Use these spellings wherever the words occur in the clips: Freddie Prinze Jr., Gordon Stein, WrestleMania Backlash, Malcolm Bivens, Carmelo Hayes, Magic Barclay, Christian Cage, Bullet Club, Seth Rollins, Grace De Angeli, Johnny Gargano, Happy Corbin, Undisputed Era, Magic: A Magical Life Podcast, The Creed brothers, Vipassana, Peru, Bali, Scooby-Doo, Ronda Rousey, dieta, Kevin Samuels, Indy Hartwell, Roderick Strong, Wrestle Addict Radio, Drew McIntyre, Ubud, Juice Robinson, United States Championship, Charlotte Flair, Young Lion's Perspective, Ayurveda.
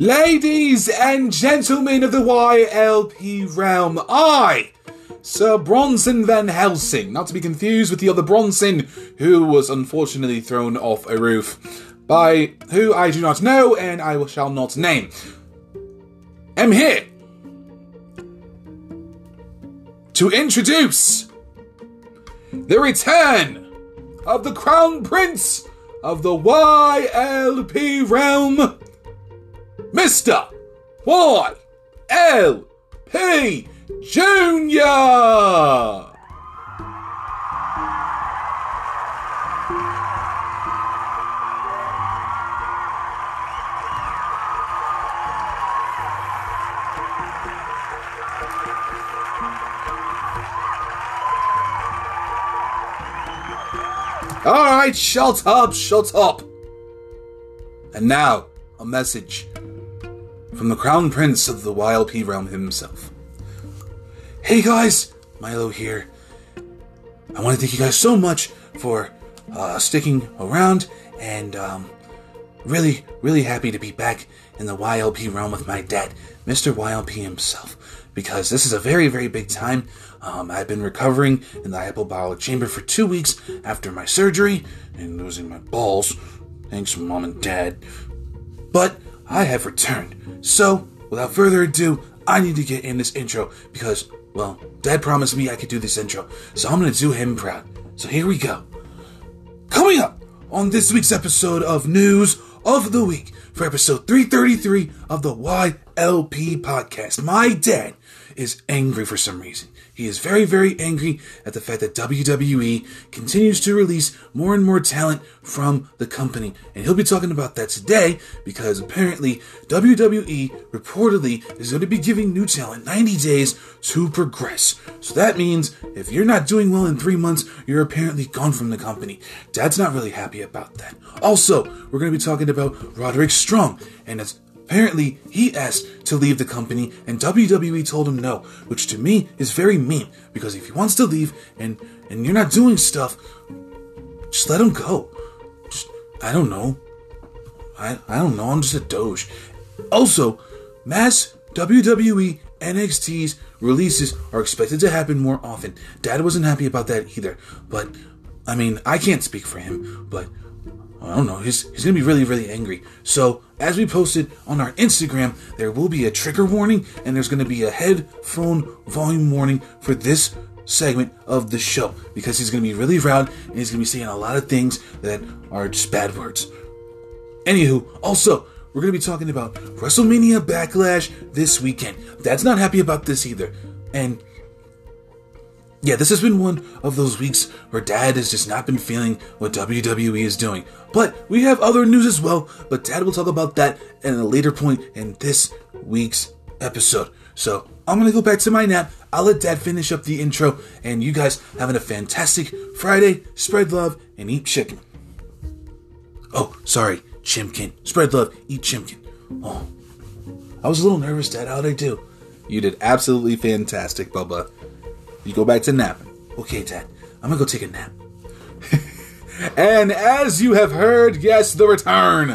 Ladies and gentlemen of the YLP realm, I, Sir Bronson Van Helsing, not to be confused with the other Bronson who was unfortunately thrown off a roof, by who I do not know and I shall not name, am here to introduce the return of the Crown Prince of the YLP realm, Mr. YLP Jr. Alright, shut up, shut up. And now, a message from the Crown Prince of the YLP realm himself. Hey guys, Milo here. I want to thank you guys so much for sticking around, and really, really happy to be back in the YLP realm with my dad, Mr. YLP himself, because this is a very, very big time. I've been recovering in the hyperbaric chamber for 2 weeks after my surgery and losing my balls. Thanks, Mom and Dad. But I have returned. So, without further ado, I need to get in this intro because, well, Dad promised me I could do this intro. So I'm going to do him proud. So here we go. Coming up on this week's episode of News of the Week for episode 333 of the YLP podcast, my dad is angry for some reason. He is very, very angry at the fact that WWE continues to release more and more talent from the company. And he'll be talking about that today because apparently WWE reportedly is going to be giving new talent 90 days to progress. So that means if you're not doing well in 3 months, you're apparently gone from the company. Dad's not really happy about that. Also, we're going to be talking about Roderick Strong, and it's apparently, he asked to leave the company, and WWE told him no, which to me is very mean, because if he wants to leave, and you're not doing stuff, just let him go. Just, I don't know. I don't know, I'm just a doge. Also, mass WWE NXT's releases are expected to happen more often. Dad wasn't happy about that either, but, I mean, I can't speak for him, but I don't know, he's going to be really, really angry. So, as we posted on our Instagram, there will be a trigger warning, and there's going to be a headphone volume warning for this segment of the show, because he's going to be really loud, and he's going to be saying a lot of things that are just bad words. Anywho, also, we're going to be talking about WrestleMania Backlash this weekend. Dad's not happy about this either, and yeah, this has been one of those weeks where Dad has just not been feeling what WWE is doing. But we have other news as well, but Dad will talk about that at a later point in this week's episode. So I'm going to go back to my nap. I'll let Dad finish up the intro, and you guys having a fantastic Friday. Spread love and eat chicken. Oh, sorry, chimkin. Spread love, eat chimkin. Oh, I was a little nervous, Dad. How'd I do? You did absolutely fantastic, Bubba. You go back to napping. Okay, Dad. I'm gonna go take a nap. And as you have heard, yes, the return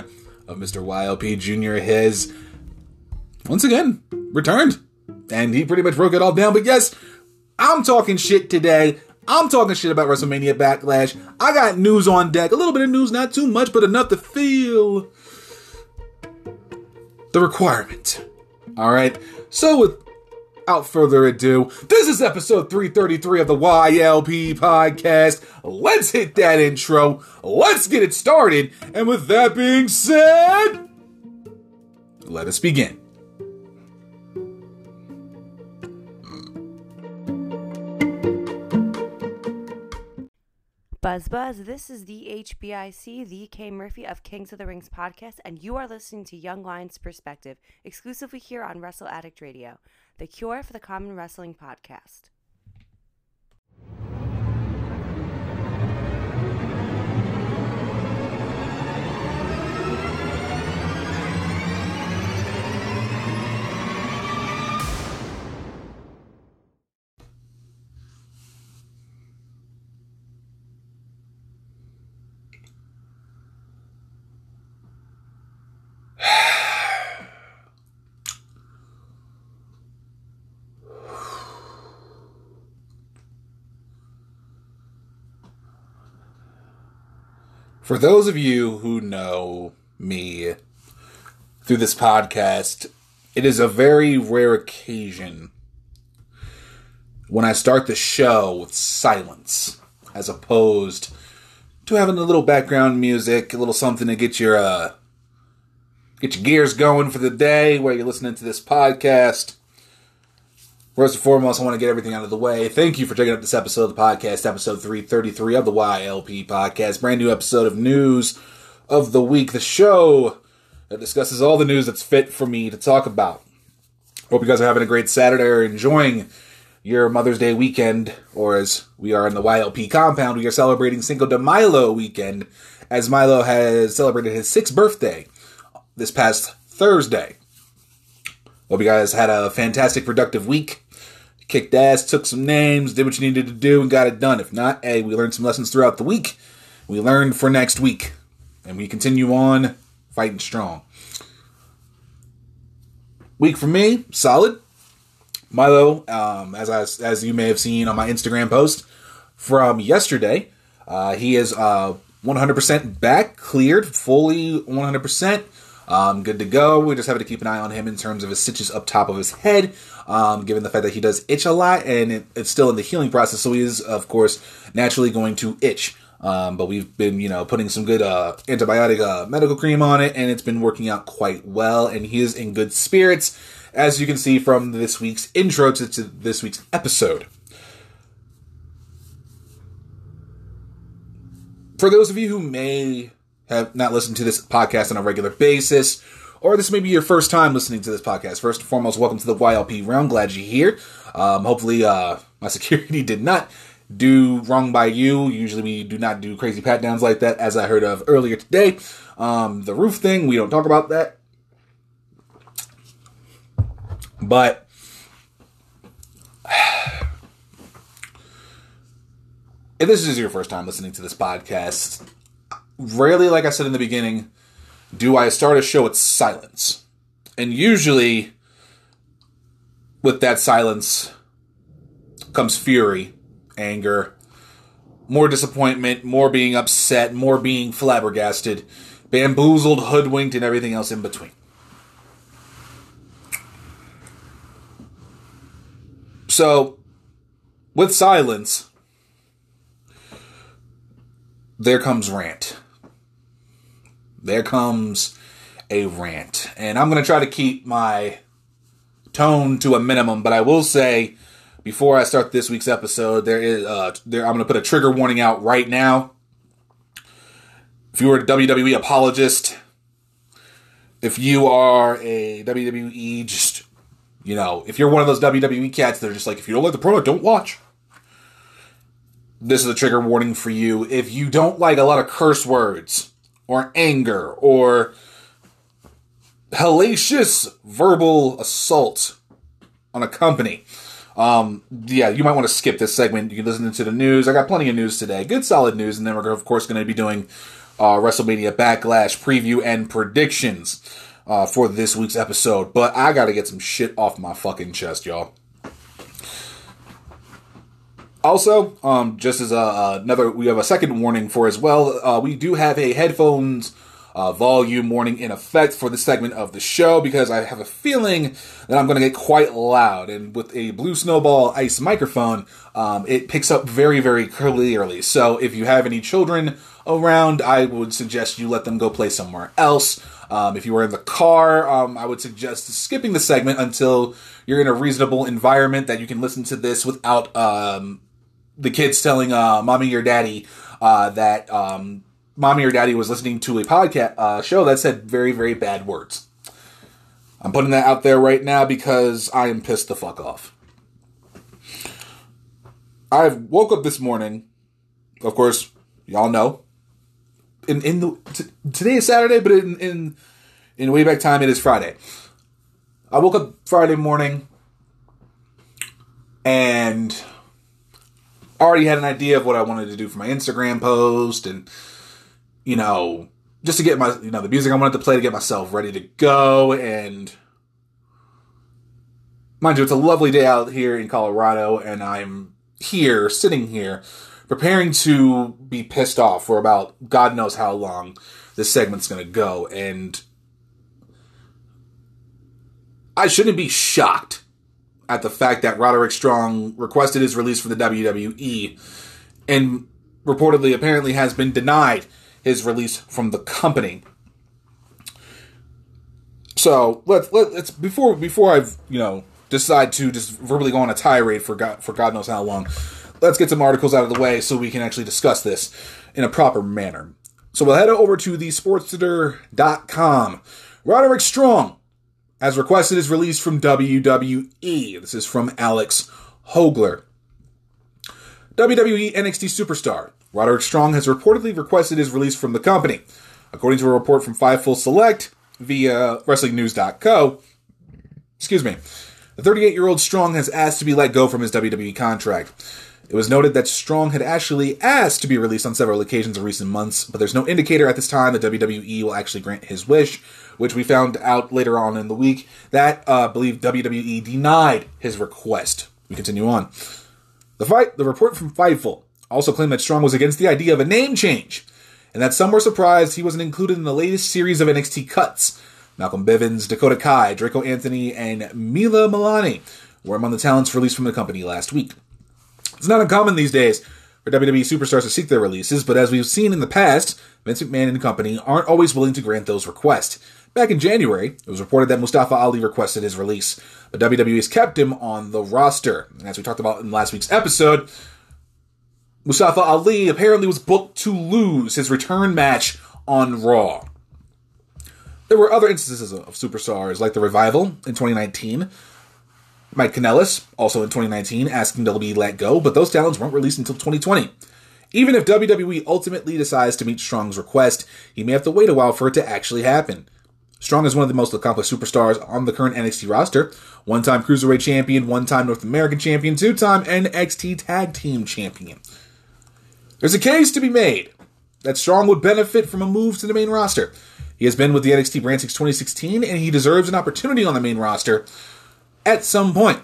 of Mr. YLP Jr. has once again returned. And he pretty much broke it all down. But yes, I'm talking shit today. I'm talking shit about WrestleMania Backlash. I got news on deck. A little bit of news, not too much, but enough to feel the requirement. All right. So with without further ado, this is episode 333 of the YLP podcast. Let's hit that intro. Let's get it started. And with that being said, let us begin. Buzz Buzz, this is the HBIC, the K. Murphy of Kings of the Rings podcast, and you are listening to Young Lion's Perspective, exclusively here on Wrestle Addict Radio, the cure for the common wrestling podcast. For those of you who know me through this podcast, it is a very rare occasion when I start the show with silence, as opposed to having a little background music, a little something to get your gears going for the day while you're listening to this podcast. First and foremost, I want to get everything out of the way. Thank you for checking out this episode of the podcast, episode 333 of the YLP podcast. Brand new episode of News of the Week, the show that discusses all the news that's fit for me to talk about. Hope you guys are having a great Saturday or enjoying your Mother's Day weekend, or as we are in the YLP compound, we are celebrating Cinco de Milo weekend, as Milo has celebrated his 6th birthday this past Thursday. Hope you guys had a fantastic, productive week. Kicked ass, took some names, did what you needed to do, and got it done. If not, hey, we learned some lessons throughout the week. We learned for next week. And we continue on fighting strong. Week for me, solid. Milo, as you may have seen on my Instagram post from yesterday, he is 100% back, cleared, fully 100%. Good to go. We just have to keep an eye on him in terms of his stitches up top of his head, given the fact that he does itch a lot, and it's still in the healing process, so he is, of course, naturally going to itch. But we've been, putting some good antibiotic medical cream on it, and it's been working out quite well, and he is in good spirits, as you can see from this week's intro to this week's episode. For those of you who may have not listened to this podcast on a regular basis, or this may be your first time listening to this podcast, first and foremost, welcome to the YLP Realm. Glad you're here. Hopefully, my security did not do wrong by you. Usually we do not do crazy pat-downs like that, as I heard of earlier today. The roof thing, we don't talk about that. But if this is your first time listening to this podcast, rarely, like I said in the beginning, do I start a show with silence. And usually, with that silence comes fury, anger, more disappointment, more being upset, more being flabbergasted, bamboozled, hoodwinked, and everything else in between. So, with silence, there comes rant. There comes a rant. And I'm going to try to keep my tone to a minimum, but I will say, before I start this week's episode, I'm going to put a trigger warning out right now. If you are a WWE apologist, if you are a WWE, if you're one of those WWE cats that are just like, if you don't like the product, don't watch. This is a trigger warning for you. If you don't like a lot of curse words, or anger, or hellacious verbal assault on a company, you might want to skip this segment. You can listen to the news. I got plenty of news today. Good, solid news. And then we're, of course, going to be doing WrestleMania Backlash preview and predictions for this week's episode. But I got to get some shit off my fucking chest, y'all. Also, just as another, we have a second warning for as well. We do have a headphones volume warning in effect for this segment of the show, because I have a feeling that I'm going to get quite loud. And with a Blue Snowball Ice microphone, it picks up very, very clearly. So if you have any children around, I would suggest you let them go play somewhere else. If you were in the car, I would suggest skipping the segment until you're in a reasonable environment that you can listen to this without the kids telling mommy or daddy that mommy or daddy was listening to a podcast show that said very, very bad words. I'm putting that out there right now because I am pissed the fuck off. I woke up this morning, of course, y'all know. Today is Saturday, but in way back time, it is Friday. I woke up Friday morning and already had an idea of what I wanted to do for my Instagram post, and, just to get my, the music I wanted to play to get myself ready to go. And mind you, it's a lovely day out here in Colorado, and I'm sitting here preparing to be pissed off for about God knows how long this segment's going to go. And I shouldn't be shocked at the fact that Roderick Strong requested his release from the WWE and reportedly apparently has been denied his release from the company. So let's before I've, you know, decide to just verbally go on a tirade for God knows how long, let's get some articles out of the way so we can actually discuss this in a proper manner. So we'll head over to thesportster.com. Roderick Strong has requested his release from WWE. This is from Alex Hogler. WWE NXT superstar Roderick Strong has reportedly requested his release from the company. According to a report from Five Full Select via WrestlingNews.co, the 38-year-old Strong has asked to be let go from his WWE contract. It was noted that Strong had actually asked to be released on several occasions in recent months, but there's no indicator at this time that WWE will actually grant his wish, which we found out later on in the week that, I believe, WWE denied his request. We continue on. The report from Fightful also claimed that Strong was against the idea of a name change, and that some were surprised he wasn't included in the latest series of NXT cuts. Malcolm Bivens, Dakota Kai, Draco Anthony, and Mila Milani were among the talents released from the company last week. It's not uncommon these days for WWE superstars to seek their releases, but as we've seen in the past, Vince McMahon and company aren't always willing to grant those requests. Back in January, it was reported that Mustafa Ali requested his release, but WWE has kept him on the roster. And as we talked about in last week's episode, Mustafa Ali apparently was booked to lose his return match on Raw. There were other instances of superstars, like The Revival in 2019, Mike Kanellis, also in 2019, asking to be let go, but those talents weren't released until 2020. Even if WWE ultimately decides to meet Strong's request, he may have to wait a while for it to actually happen. Strong is one of the most accomplished superstars on the current NXT roster. One-time Cruiserweight champion, one-time North American champion, two-time NXT Tag Team champion. There's a case to be made that Strong would benefit from a move to the main roster. He has been with the NXT brand since 2016, and he deserves an opportunity on the main roster at some point.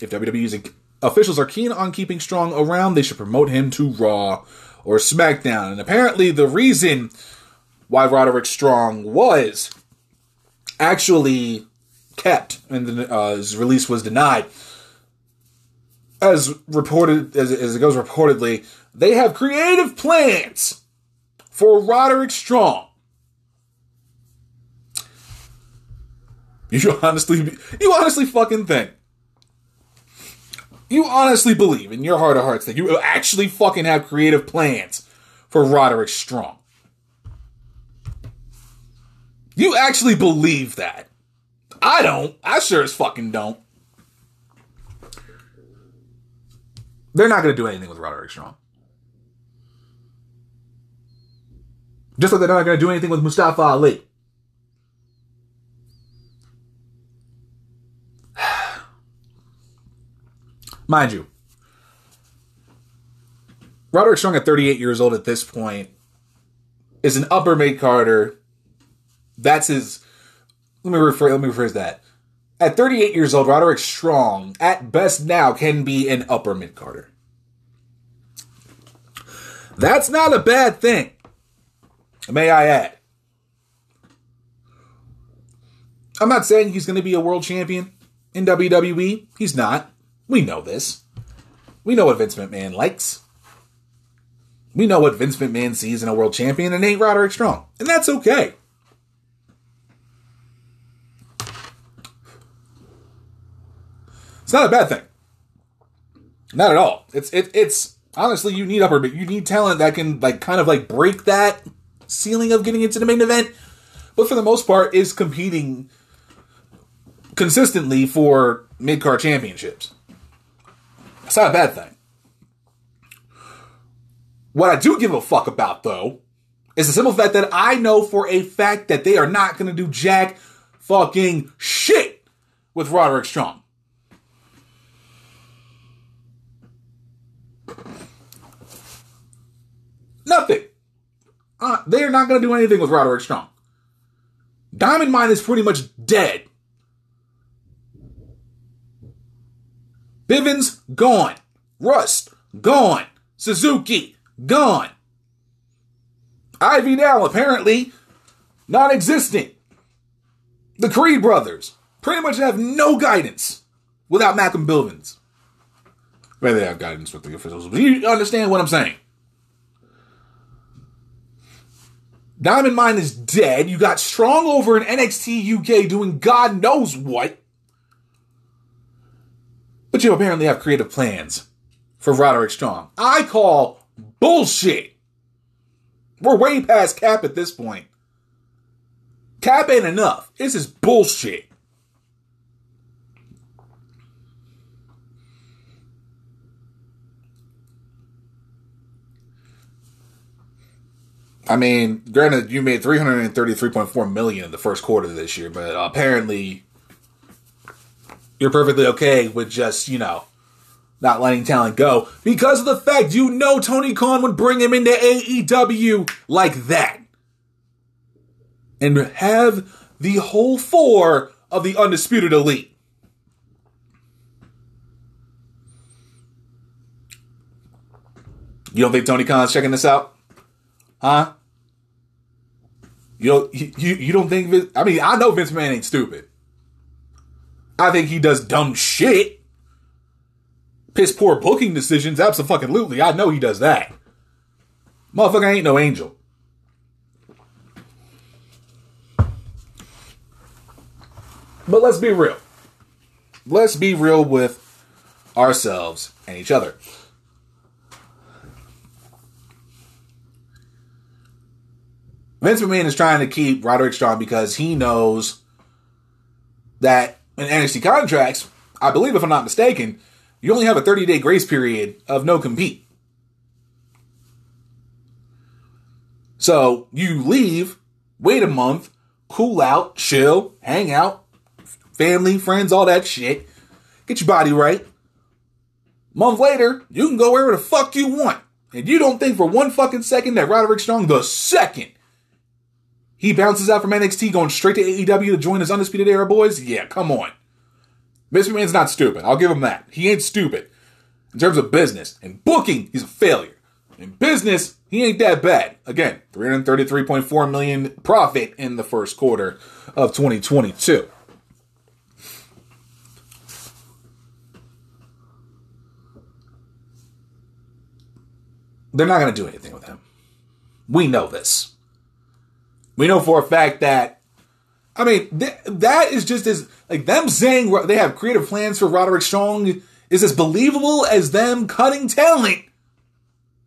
If WWE's officials are keen on keeping Strong around, they should promote him to Raw or SmackDown. And apparently the reason why Roderick Strong was actually kept and his release was denied, as reported, as it goes reportedly, they have creative plans for Roderick Strong. You honestly fucking think, you honestly believe in your heart of hearts that you actually fucking have creative plans for Roderick Strong? You actually believe that? I don't. I sure as fucking don't. They're not going to do anything with Roderick Strong. Just like they're not going to do anything with Mustafa Ali. Mind you, Roderick Strong at 38 years old at this point is an upper mid-carder. That's his... Let me rephrase that. At 38 years old, Roderick Strong, at best now, can be an upper mid-carder. That's not a bad thing, may I add. I'm not saying he's going to be a world champion in WWE. He's not. We know this. We know what Vince McMahon likes. We know what Vince McMahon sees in a world champion, and it ain't Roderick Strong. And that's okay. It's not a bad thing. Not at all. It's honestly, you need talent that can kind of break that ceiling of getting into the main event, but for the most part is competing consistently for mid-card championships. It's not a bad thing. What I do give a fuck about, though, is the simple fact that I know for a fact that they are not going to do jack fucking shit with Roderick Strong. Nothing. They are not going to do anything with Roderick Strong. Diamond Mine is pretty much dead. Bivens, gone. Rust, gone. Suzuki, gone. Ivy now, apparently, non-existent. The Creed brothers pretty much have no guidance without Malcolm Bivens. Well, they have guidance with the officials, but you understand what I'm saying. Diamond Mine is dead. You got Strong over in NXT UK doing God knows what. But you apparently have creative plans for Roderick Strong. I call bullshit. We're way past Cap at this point. Cap ain't enough. This is bullshit. I mean, granted, you made $333.4 million in the first quarter of this year, but apparently you're perfectly okay with just, you know, not letting talent go because of the fact you know Tony Khan would bring him into AEW like that and have the whole four of the Undisputed Elite. You don't think Tony Khan's checking this out? Huh? You don't think Vince... I mean, I know Vince McMahon ain't stupid. I think he does dumb shit. Piss poor booking decisions, absolutely. I know he does that. Motherfucker ain't no angel. But let's be real. Let's be real with ourselves and each other. Vince McMahon is trying to keep Roderick Strong because he knows that in NXT contracts, I believe if I'm not mistaken, you only have a 30-day grace period of no compete. So you leave, wait a month, cool out, chill, hang out, family, friends, all that shit. Get your body right. Month later, you can go wherever the fuck you want. And you don't think for one fucking second that Roderick Strong, the second he bounces out from NXT, going straight to AEW to join his Undisputed Era boys? Yeah, come on. Mr. McMahon's not stupid. I'll give him that. He ain't stupid. In terms of business and booking, he's a failure. In business, he ain't that bad. Again, $333.4 million profit in the first quarter of 2022. They're not going to do anything with him. We know this. We know for a fact that, I mean, that is just as, like, them saying they have creative plans for Roderick Strong is as believable as them cutting talent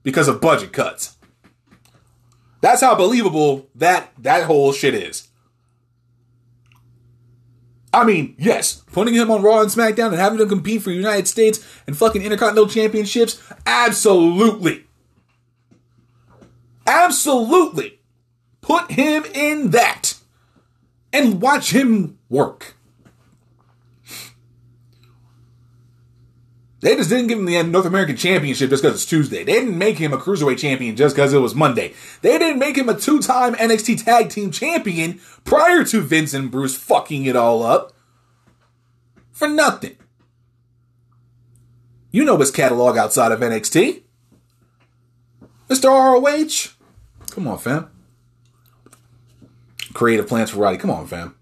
because of budget cuts. That's how believable that whole shit is. I mean, yes, putting him on Raw and SmackDown and having him compete for United States and fucking Intercontinental Championships, absolutely. Absolutely. Put him in that and watch him work. They just didn't give him the North American Championship just because it's Tuesday. They didn't make him a Cruiserweight Champion just because it was Monday. They didn't make him a two-time NXT Tag Team Champion prior to Vince and Bruce fucking it all up for nothing. You know his catalog outside of NXT. Mr. ROH. Come on, fam. Creative plans for Roddy. Come on, fam.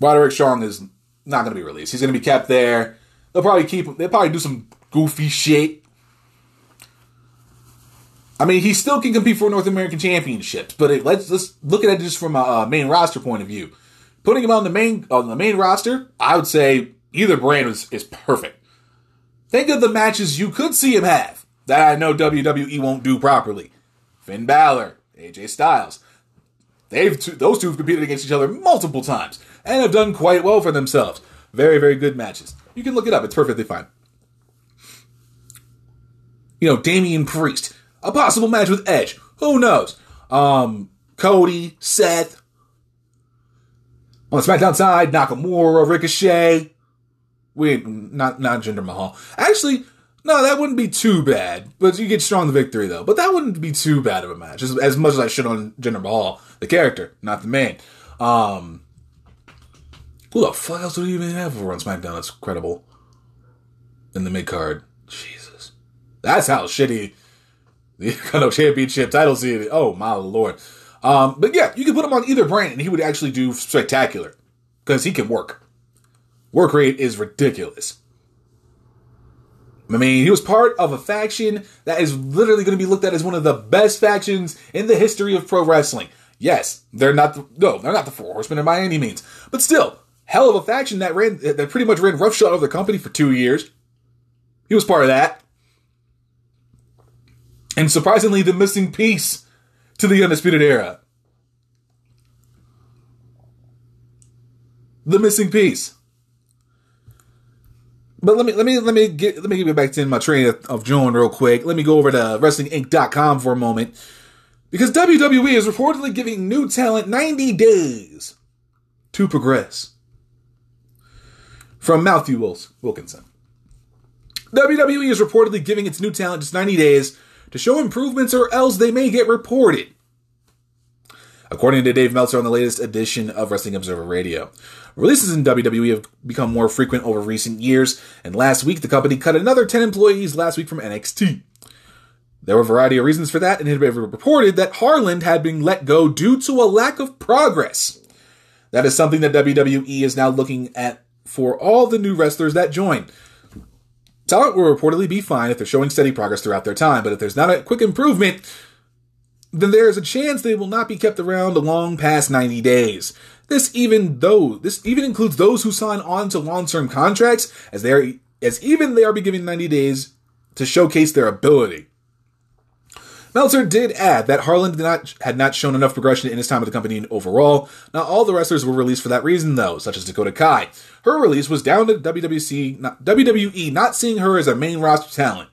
Roderick Strong is not going to be released. He's going to be kept there. They'll probably keep him. They'll probably do some goofy shit. I mean, he still can compete for North American Championships, but let's look at it just from a main roster point of view. Putting him on the main roster, I would say either brand is perfect. Think of the matches you could see him have that I know WWE won't do properly. Finn Balor, AJ Styles. Those two have competed against each other multiple times and have done quite well for themselves. Very, very good matches. You can look it up. It's perfectly fine. You know, Damian Priest. A possible match with Edge. Who knows? Cody, Seth. On the SmackDown side, Nakamura, Ricochet. Not Jinder Mahal. Actually, No, that wouldn't be too bad. But you get Strong the victory, though. But that wouldn't be too bad of a match. As much as I should on Jinder Mahal, the character, not the man. Who the fuck else do we even have over on SmackDown that's credible? In the mid-card. Jesus. That's how shitty the Intercontinental Championship title scene is. Oh, my lord. But yeah, you can put him on either brand and he would actually do spectacular. Because he can work. Work rate is ridiculous. I mean, he was part of a faction that is literally going to be looked at as one of the best factions in the history of pro wrestling. Yes, they're not the Four Horsemen by any means. But still, hell of a faction that pretty much ran roughshod over the company for 2 years. He was part of that. And surprisingly, the missing piece to the Undisputed Era. The missing piece. But let me get back to my train of June real quick. Let me go over to WrestlingInc.com for a moment. Because WWE is reportedly giving new talent 90 days to progress. From Matthew Wilkinson. WWE is reportedly giving its new talent just 90 days to show improvements or else they may get reported. According to Dave Meltzer on the latest edition of Wrestling Observer Radio. Releases in WWE have become more frequent over recent years, and last week the company cut another 10 employees last week from NXT. There were a variety of reasons for that, and it had been reported that Harland had been let go due to a lack of progress. That is something that WWE is now looking at for all the new wrestlers that join. Talent will reportedly be fine if they're showing steady progress throughout their time, but if there's not a quick improvement, then there is a chance they will not be kept around long past 90 days. This even includes those who sign on to long-term contracts, as they are be given 90 days to showcase their ability. Meltzer did add that Harland had not shown enough progression in his time with the company overall. Not all the wrestlers were released for that reason, though, such as Dakota Kai. Her release was down to WWE not seeing her as a main roster talent.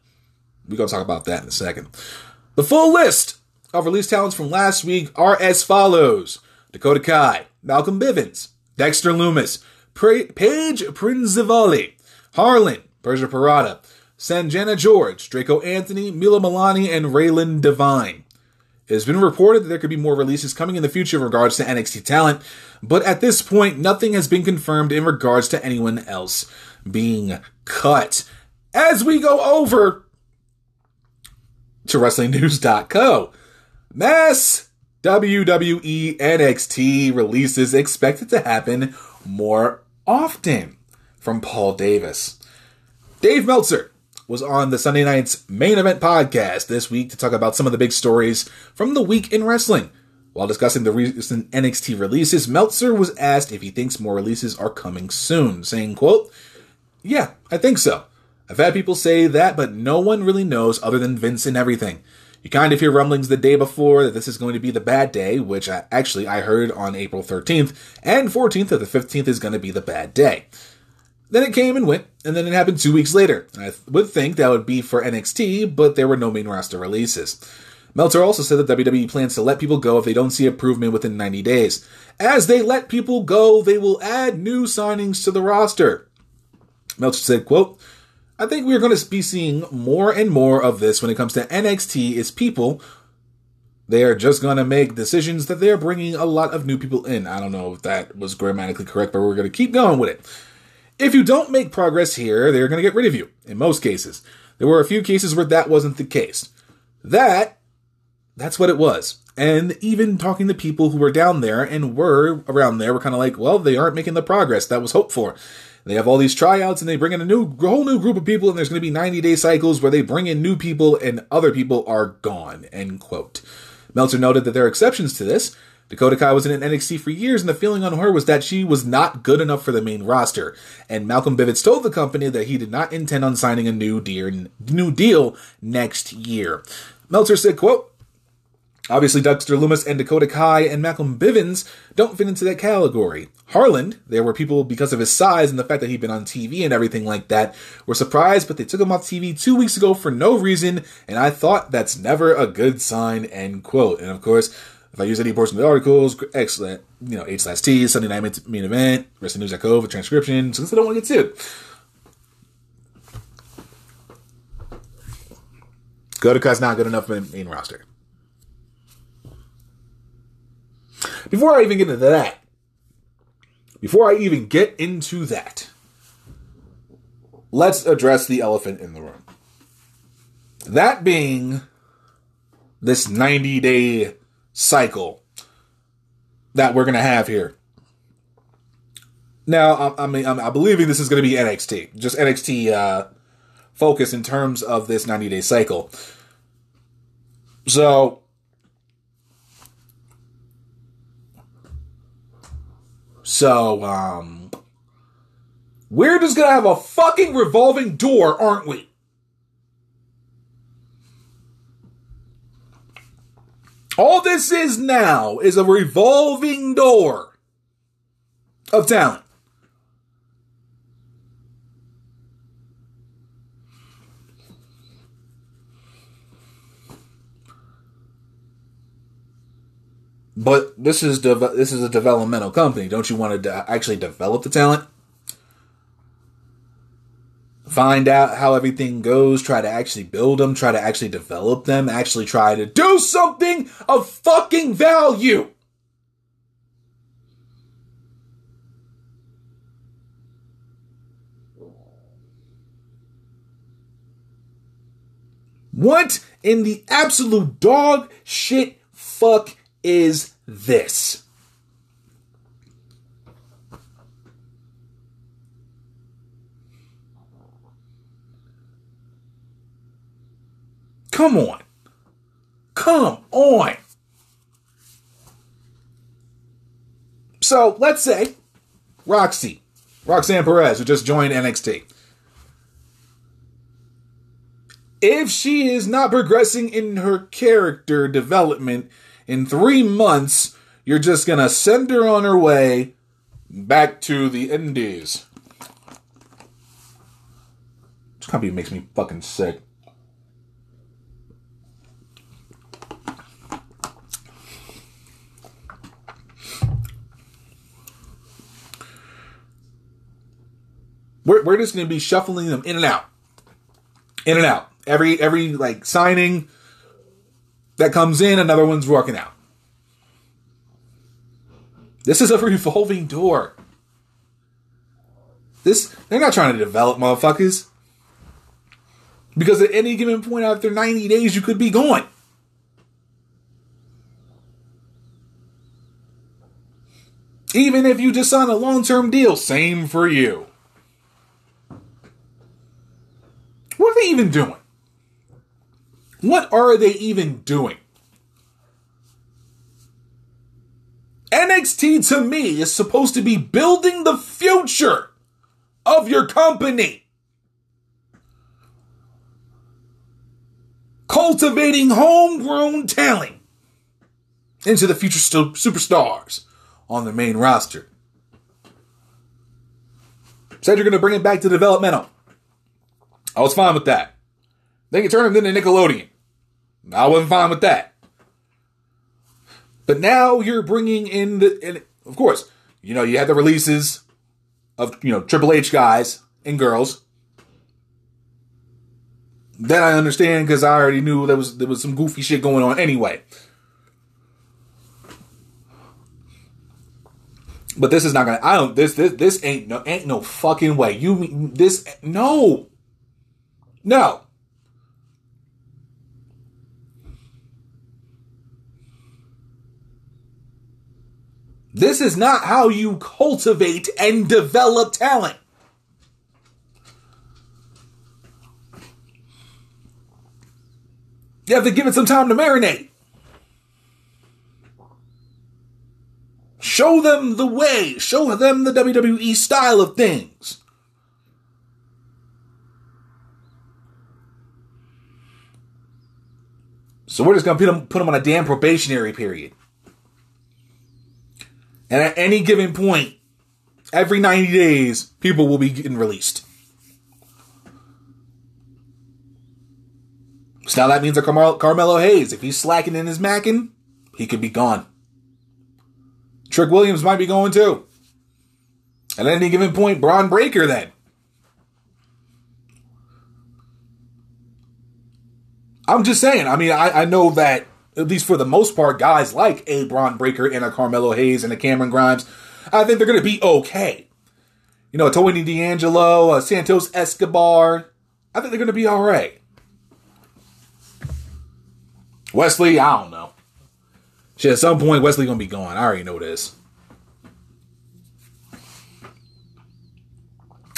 We're going to talk about that in a second. The full list of released talents from last week are as follows. Dakota Kai, Malcolm Bivens, Dexter Loomis, Paige Prinzivali, Harlan, Persia Parada, Sanjana George, Draco Anthony, Mila Milani, and Raylan Divine. It has been reported that there could be more releases coming in the future in regards to NXT talent, but at this point, nothing has been confirmed in regards to anyone else being cut. As we go over to WrestlingNews.co, mass WWE NXT releases expected to happen more often. From Paul Davis. Dave Meltzer was on the Sunday Night's Main Event podcast this week to talk about some of the big stories from the week in wrestling. While discussing the recent NXT releases, Meltzer was asked if he thinks more releases are coming soon, saying, quote, "Yeah, I think so. I've had people say that, but no one really knows other than Vince and everything. You kind of hear rumblings the day before that this is going to be the bad day, which I heard on April 13th, and 14th of the 15th is going to be the bad day. Then it came and went, and then it happened 2 weeks later. I would think that would be for NXT, but there were no main roster releases." Meltzer also said that WWE plans to let people go if they don't see improvement within 90 days. As they let people go, they will add new signings to the roster. Meltzer said, quote, "I think we're going to be seeing more and more of this when it comes to NXT is people. They are just going to make decisions that they're bringing a lot of new people in." I don't know if that was grammatically correct, but we're going to keep going with it. "If you don't make progress here, they're going to get rid of you, in most cases. There were a few cases where that wasn't the case. That's what it was. And even talking to people who were down there and were around there were kind of like, well, they aren't making the progress that was hoped for. They have all these tryouts and they bring in a whole new group of people, and there's going to be 90-day cycles where they bring in new people and other people are gone," end quote. Meltzer noted that there are exceptions to this. Dakota Kai was in NXT for years, and the feeling on her was that she was not good enough for the main roster. And Malcolm Bivens told the company that he did not intend on signing a new deal next year. Meltzer said, quote, "Obviously, Dexter Loomis and Dakota Kai and Malcolm Bivens don't fit into that category. Harland, there were people because of his size and the fact that he'd been on TV and everything like that, were surprised, but they took him off TV 2 weeks ago for no reason, and I thought that's never a good sign," end quote. And of course, if I use any portion of the articles, excellent, H/T, Sunday Night Main Event, WrestlingNews.co for transcription, since I don't want to get sued. Dakota Kai's not good enough in main roster. Before I even get into that, let's address the elephant in the room. That being this 90-day cycle that we're going to have here. Now, I'm believing this is going to be NXT. Just NXT focus in terms of this 90-day cycle. So, we're just going to have a fucking revolving door, aren't we? All this is now is a revolving door of talent. But this is a developmental company. Don't you want to actually develop the talent? Find out how everything goes, try to actually build them, try to actually develop them, actually try to do something of fucking value. What in the absolute dog shit fuck is this? Come on. Come on. So, let's say Roxanne Perez, who just joined NXT. If she is not progressing in her character development in 3 months, you're just going to send her on her way back to the Indies. This company makes me fucking sick. We're just going to be shuffling them in and out. Every like signing that comes in, another one's walking out. This is a revolving door. They're not trying to develop motherfuckers, because at any given point after 90 days, you could be gone. Even if you just sign a long-term deal, same for you. What are they even doing? What are they even doing? NXT, to me, is supposed to be building the future of your company. Cultivating homegrown talent into the future superstars on the main roster. Said you're going to bring it back to developmental. I was fine with that. They could turn him into Nickelodeon. I wasn't fine with that. But now you're bringing in of course, you had the releases of, Triple H guys and girls. That I understand, because I already knew there was some goofy shit going on anyway. But this is not gonna. This ain't no fucking way. No. This is not how you cultivate and develop talent. You have to give it some time to marinate. Show them the way. Show them the WWE style of things. So we're just going to put them on a damn probationary period. And at any given point, every 90 days, people will be getting released. So now that means that Carmelo Hayes, if he's slacking in his macking, he could be gone. Trick Williams might be going too. And at any given point, Bron Breakker then. I'm just saying. I mean, I know that, at least for the most part, guys like a Bron Breakker and a Carmelo Hayes and a Cameron Grimes, I think they're going to be okay. You know, Tony D'Angelo, Santos Escobar, I think they're going to be all right. Wesley, I don't know. Shit, at some point, Wesley going to be gone. I already know this.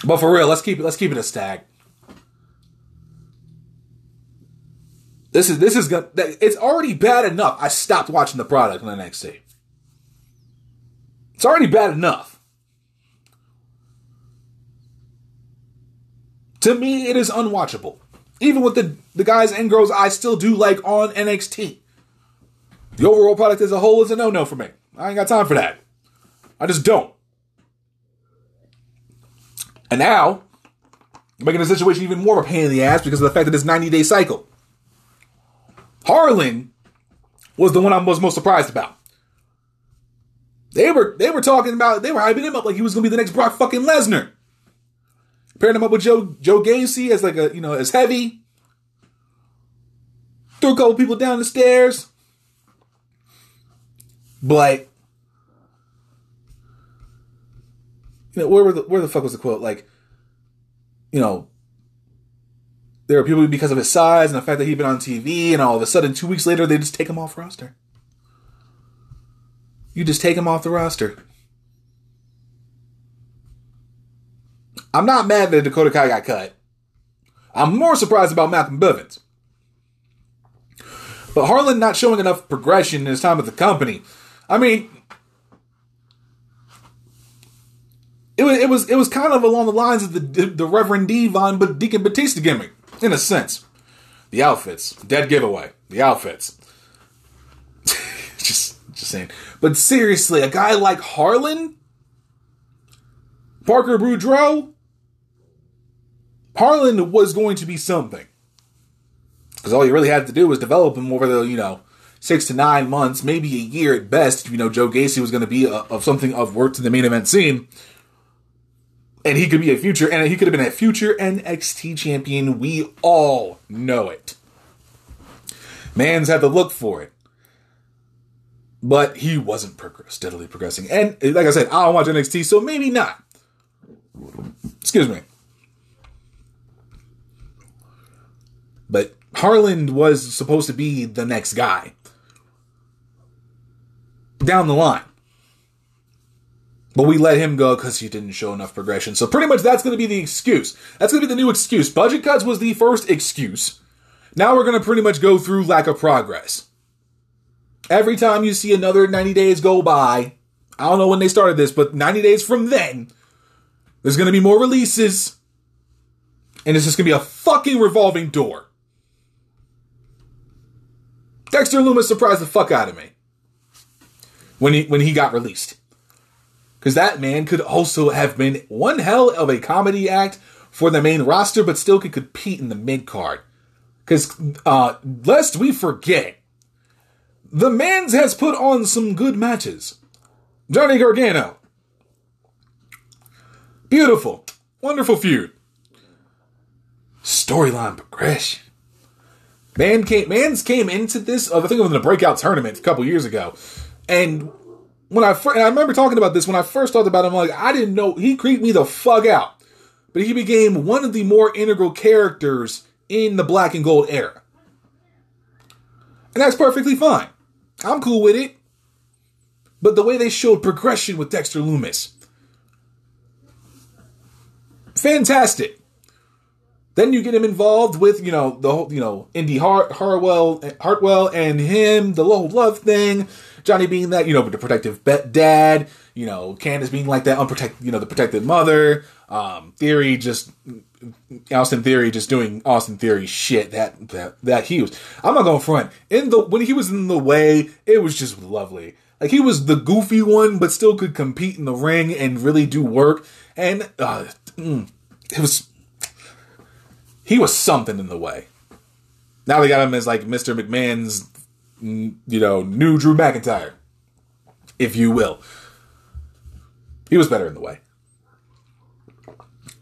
But for real, let's keep it a stack. This is good. It's already bad enough. I stopped watching the product on NXT. It's already bad enough. To me, it is unwatchable. Even with the guys and girls I still do like on NXT. The overall product as a whole is a no-no for me. I ain't got time for that. I just don't. And now, making the situation even more of a pain in the ass because of the fact that it's 90-day cycle. Harlan was the one I was most surprised about. They were talking about, they were hyping him up like he was going to be the next Brock fucking Lesnar. Pairing him up with Joe Gacy as like a, you know, as heavy. Threw a couple people down the stairs. But you know, where the fuck was the quote? Like, you know, there are people because of his size and the fact that he'd been on TV, and all of a sudden 2 weeks later they just take him off roster. You just take him off the roster. I'm not mad that Dakota Kai got cut. I'm more surprised about Malcolm Bivens. But Harlan not showing enough progression in his time at the company. I mean, it was kind of along the lines of the Reverend D. Von Deacon Batista gimmick, in a sense. The outfits. Dead giveaway. The outfits. just saying. But seriously, a guy like Harlan? Parker Boudreaux? Harlan was going to be something. Because all you really had to do was develop him over the, you know, 6 to 9 months, maybe a year at best. You know, Joe Gacy was going to be of something of worth to the main event scene. And he could be a future, and he could have been a future NXT champion. We all know it. Man's had to look for it. But he wasn't steadily progressing. And like I said, I don't watch NXT, so maybe not. Excuse me. But Harlan was supposed to be the next guy down the line. But we let him go because he didn't show enough progression. So pretty much that's going to be the excuse. That's going to be the new excuse. Budget cuts was the first excuse. Now we're going to pretty much go through lack of progress. Every time you see another 90 days go by, I don't know when they started this, but 90 days from then, there's going to be more releases. And it's just going to be a fucking revolving door. Dexter Loomis surprised the fuck out of me when he got released. Because that man could also have been one hell of a comedy act for the main roster, but still could compete in the mid-card. Because, lest we forget, the man's has put on some good matches. Johnny Gargano. Beautiful. Wonderful feud. Storyline progression. Man's came into this, I think it was in a breakout tournament a couple years ago. And when I remember talking about this, when I first talked about him, I'm like, I didn't know, he creeped me the fuck out. But he became one of the more integral characters in the black and gold era. And that's perfectly fine. I'm cool with it. But the way they showed progression with Dexter Loomis. Fantastic. Then you get him involved with, you know, the whole, you know, Indy Hartwell and him, the whole love thing. Johnny being that, you know, the protective dad. You know, Candace being like that unprotected, you know, the protective mother. Austin Theory just doing Austin Theory shit that he was. I'm not going to front. When he was in the way, it was just lovely. Like, he was the goofy one, but still could compete in the ring and really do work. And it was. He was something in the way. Now they got him as like Mr. McMahon's, you know, new Drew McIntyre, if you will. He was better in the way.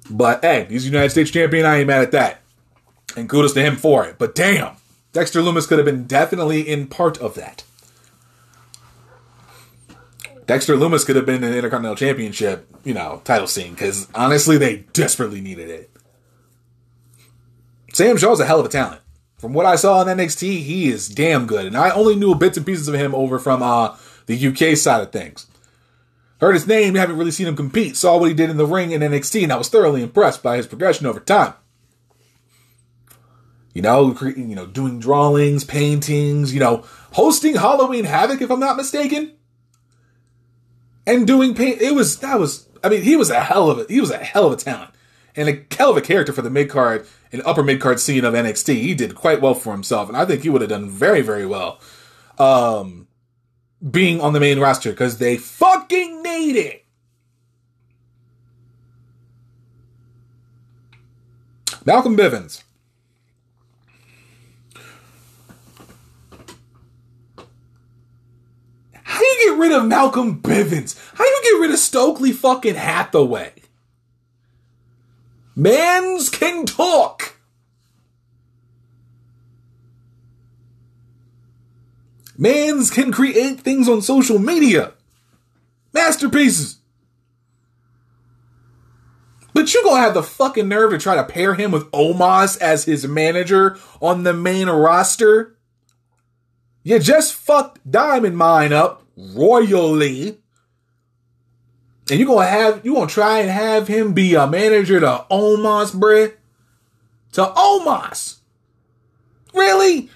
But hey, he's a United States champion. I ain't mad at that. And kudos to him for it. But damn, Dexter Loomis could have been definitely in part of that. Dexter Loomis could have been in the Intercontinental Championship, you know, title scene, because honestly, they desperately needed it. Sam Shaw's a hell of a talent. From what I saw in NXT, he is damn good, and I only knew bits and pieces of him over from the UK side of things. Heard his name, haven't really seen him compete, saw what he did in the ring in NXT, and I was thoroughly impressed by his progression over time. You know, doing drawings, paintings, you know, hosting Halloween Havoc, if I'm not mistaken. And doing paint, he was a hell of a talent and a hell of a character for the mid-card and upper mid-card scene of NXT. He did quite well for himself, and I think he would have done very, very well being on the main roster because they fucking need it. Malcolm Bivens. How do you get rid of Malcolm Bivens? How do you get rid of Stokely fucking Hathaway? Mans can talk. Mans can create things on social media. Masterpieces. But you're going to have the fucking nerve to try to pair him with Omos as his manager on the main roster? You just fucked Diamond Mine up royally. And you're gonna try and have him be a manager to Omos, bruh? To Omos. Really?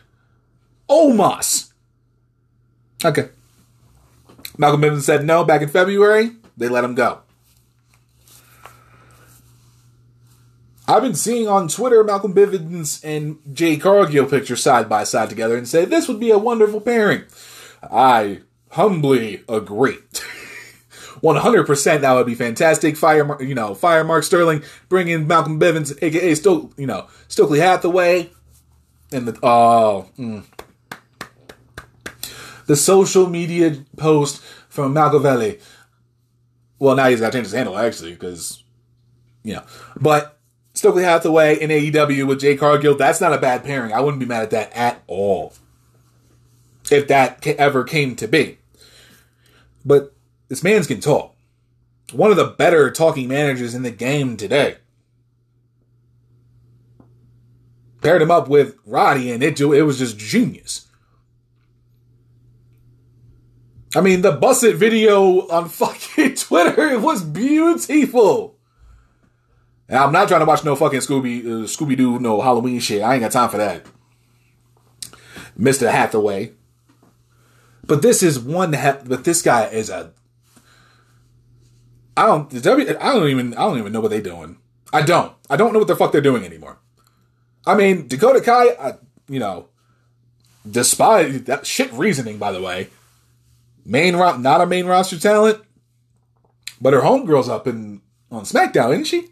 Omos. Okay. Malcolm Bivens said no back in February. They let him go. I've been seeing on Twitter Malcolm Bivens and Jay Cargill pictures side by side together and say this would be a wonderful pairing. I humbly agree. 100% that would be fantastic. Fire Mark Sterling, bring in Malcolm Bivens, aka Stokely Hathaway, and the social media post from Malcavelli. Well, now he's got to change his handle actually because but. Stokely Hathaway in AEW with Jay Cargill, that's not a bad pairing. I wouldn't be mad at that at all. If that ever came to be. But this man's can talk. One of the better talking managers in the game today. Paired him up with Roddy and it was just genius. I mean, the Busset video on fucking Twitter, it was beautiful. And I'm not trying to watch no fucking Scooby-Doo, no Halloween shit. I ain't got time for that. Mr. Hathaway. But this is one... But this guy is a... I don't even know what they're doing. I don't know what the fuck they're doing anymore. I mean, Dakota Kai, despite that shit reasoning, by the way. Not a main roster talent. But her homegirl's up on SmackDown, isn't she?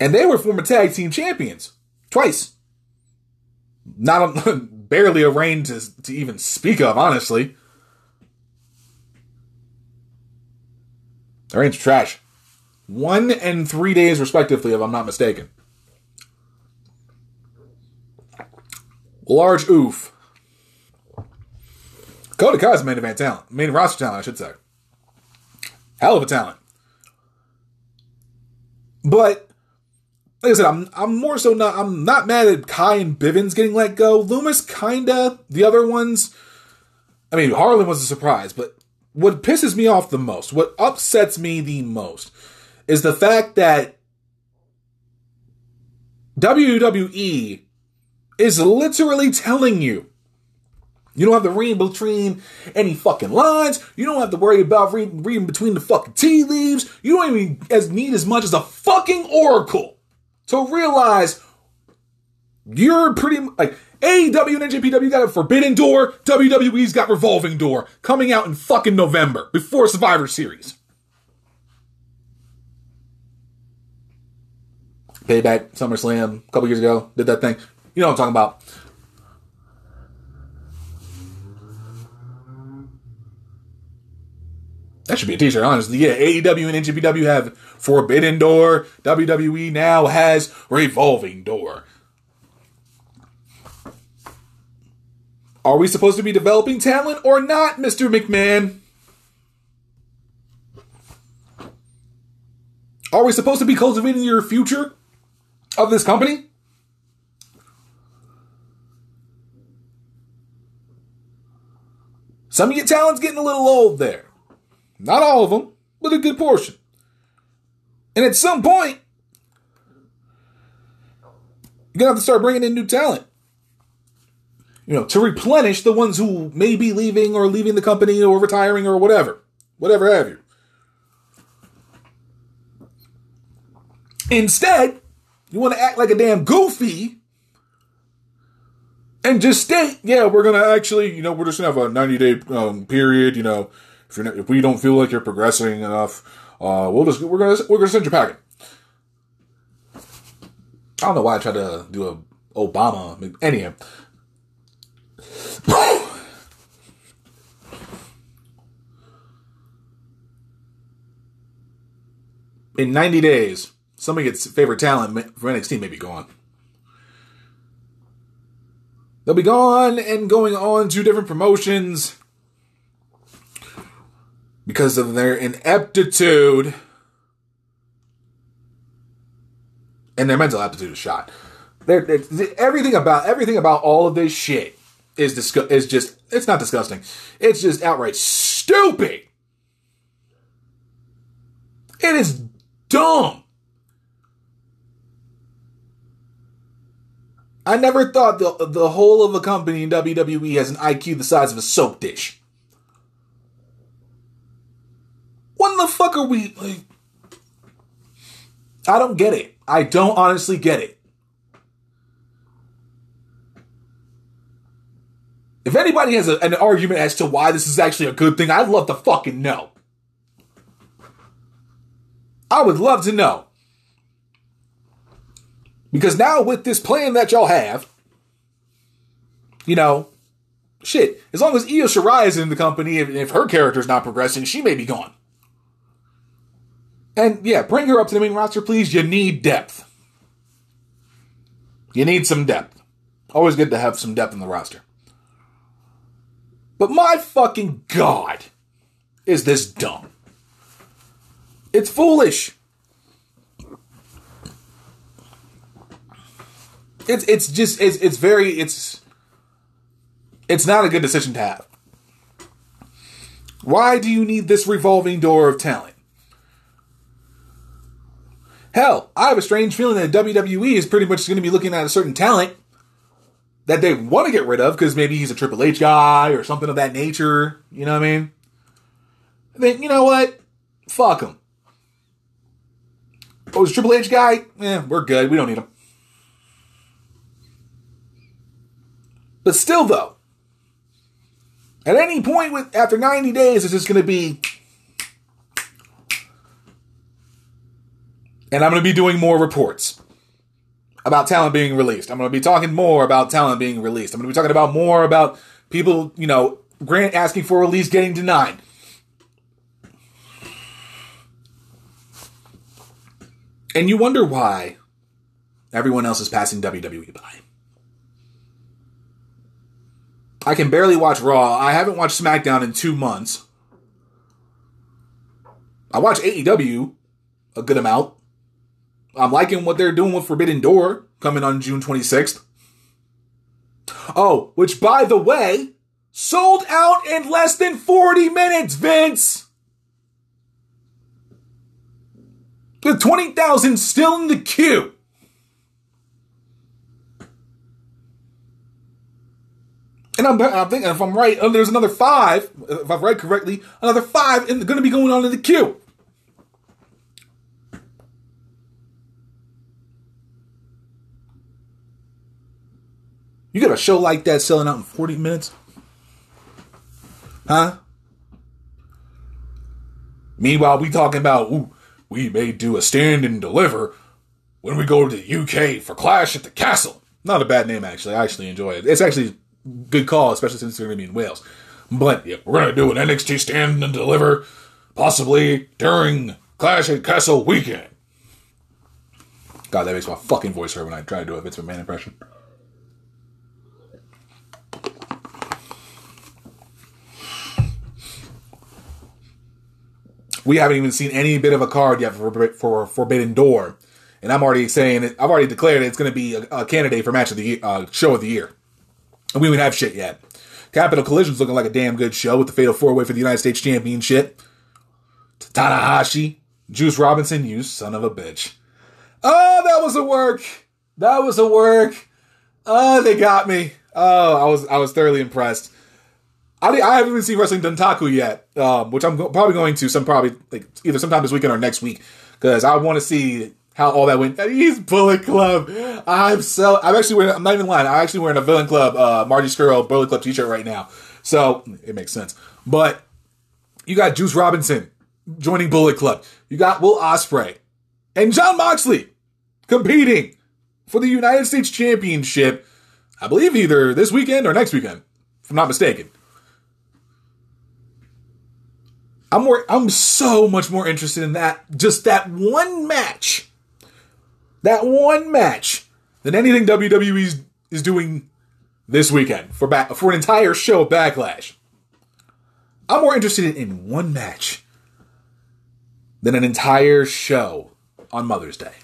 And they were former tag team champions. Twice. Barely a reign to even speak of, honestly. The reign's trash. 1 and 3 days, respectively, if I'm not mistaken. Large oof. Dakota Kai's main event talent. Main roster talent, I should say. Hell of a talent. But... like I said, I'm not mad at Kai and Bivens getting let go. Loomis, kinda. The other ones, I mean, Harlan was a surprise, but what pisses me off the most, what upsets me the most, is the fact that WWE is literally telling you, you don't have to read between any fucking lines. You don't have to worry about reading between the fucking tea leaves. You don't even need as much as a fucking oracle. So realize you're pretty... like, AEW and NJPW got a forbidden door. WWE's got revolving door. Coming out in fucking November. Before Survivor Series. Payback, SummerSlam, a couple years ago. Did that thing. You know what I'm talking about. That should be a t-shirt, honestly. Yeah, AEW and NJPW have Forbidden Door. WWE now has Revolving Door. Are we supposed to be developing talent or not, Mr. McMahon? Are we supposed to be cultivating your future of this company? Some of your talent's getting a little old there. Not all of them, but a good portion. And at some point, you're going to have to start bringing in new talent. You know, to replenish the ones who may be leaving or leaving the company or retiring or whatever. Whatever have you. Instead, you want to act like a damn goofy and just state, yeah, we're going to actually, you know, we're just going to have a 90-day period, you know, if you're not, if we don't feel like you're progressing enough, we're going to send you packing. I don't know why I tried to do a Obama. Anyhow. In 90 days, some of your favorite talent for NXT may be gone. They'll be gone and going on to different promotions because of their ineptitude. And their mental aptitude is shot. Everything about all of this shit is just, it's not disgusting. It's just outright stupid. It is dumb. I never thought the whole of a company in WWE has an IQ the size of a soap dish. What the fuck are we, like? I don't get it. I don't honestly get it. If anybody has an argument as to why this is actually a good thing, I'd love to fucking know. I would love to know. Because now with this plan that y'all have, you know, shit, as long as Io Shirai is in the company, if her character's not progressing, she may be gone. And yeah, bring her up to the main roster, please. You need depth. You need some depth. Always good to have some depth in the roster. But my fucking God, is this dumb. It's foolish. It's not a good decision to have. Why do you need this revolving door of talent? Hell, I have a strange feeling that WWE is pretty much going to be looking at a certain talent that they want to get rid of because maybe he's a Triple H guy or something of that nature. You know what I mean? And then, you know what? Fuck him. Oh, he's a Triple H guy? We're good. We don't need him. But still, though, at any point after 90 days, it's just going to be... And I'm going to be doing more reports about talent being released. I'm going to be talking more about talent being released. I'm going to be talking about more about people, you know, Grant asking for release, getting denied. And you wonder why everyone else is passing WWE by. I can barely watch Raw. I haven't watched SmackDown in 2 months. I watch AEW a good amount. I'm liking what they're doing with Forbidden Door coming on June 26th. Oh, which by the way, sold out in less than 40 minutes, Vince! With 20,000 still in the queue. And I'm thinking, if I'm right, there's another 5, if I've read correctly, another 5 going to be going on in the queue. You got a show like that selling out in 40 minutes? Huh? Meanwhile, we talking about, ooh, we may do a stand and deliver when we go to the UK for Clash at the Castle. Not a bad name, actually. I actually enjoy it. It's actually a good call, especially since they're going to be in Wales. But yeah, we're going to do an NXT stand and deliver, possibly during Clash at Castle weekend. God, that makes my fucking voice hurt when I try to do a Vince McMahon impression. We haven't even seen any bit of a card yet for Forbidden Door. And I'm already saying it. I've already declared it's going to be a candidate for match of the show of the year. And we don't have shit yet. Capital Collision's looking like a damn good show with the Fatal 4-Way for the United States Championship. Tanahashi. Juice Robinson, you son of a bitch. Oh, that was a work. That was a work. Oh, they got me. Oh, I was thoroughly impressed. I haven't even seen Wrestling Dontaku yet, which I'm probably going to either sometime this weekend or next week, because I want to see how all that went. He's Bullet Club. I'm not even lying. I'm actually wearing a Villain Club, Margie Scurll Bullet Club t-shirt right now. So it makes sense. But you got Juice Robinson joining Bullet Club. You got Will Ospreay and Jon Moxley competing for the United States Championship. I believe either this weekend or next weekend, if I'm not mistaken. I'm so much more interested in that, just that one match, than anything WWE is doing this weekend for an entire show of Backlash. I'm more interested in one match than an entire show on Mother's Day.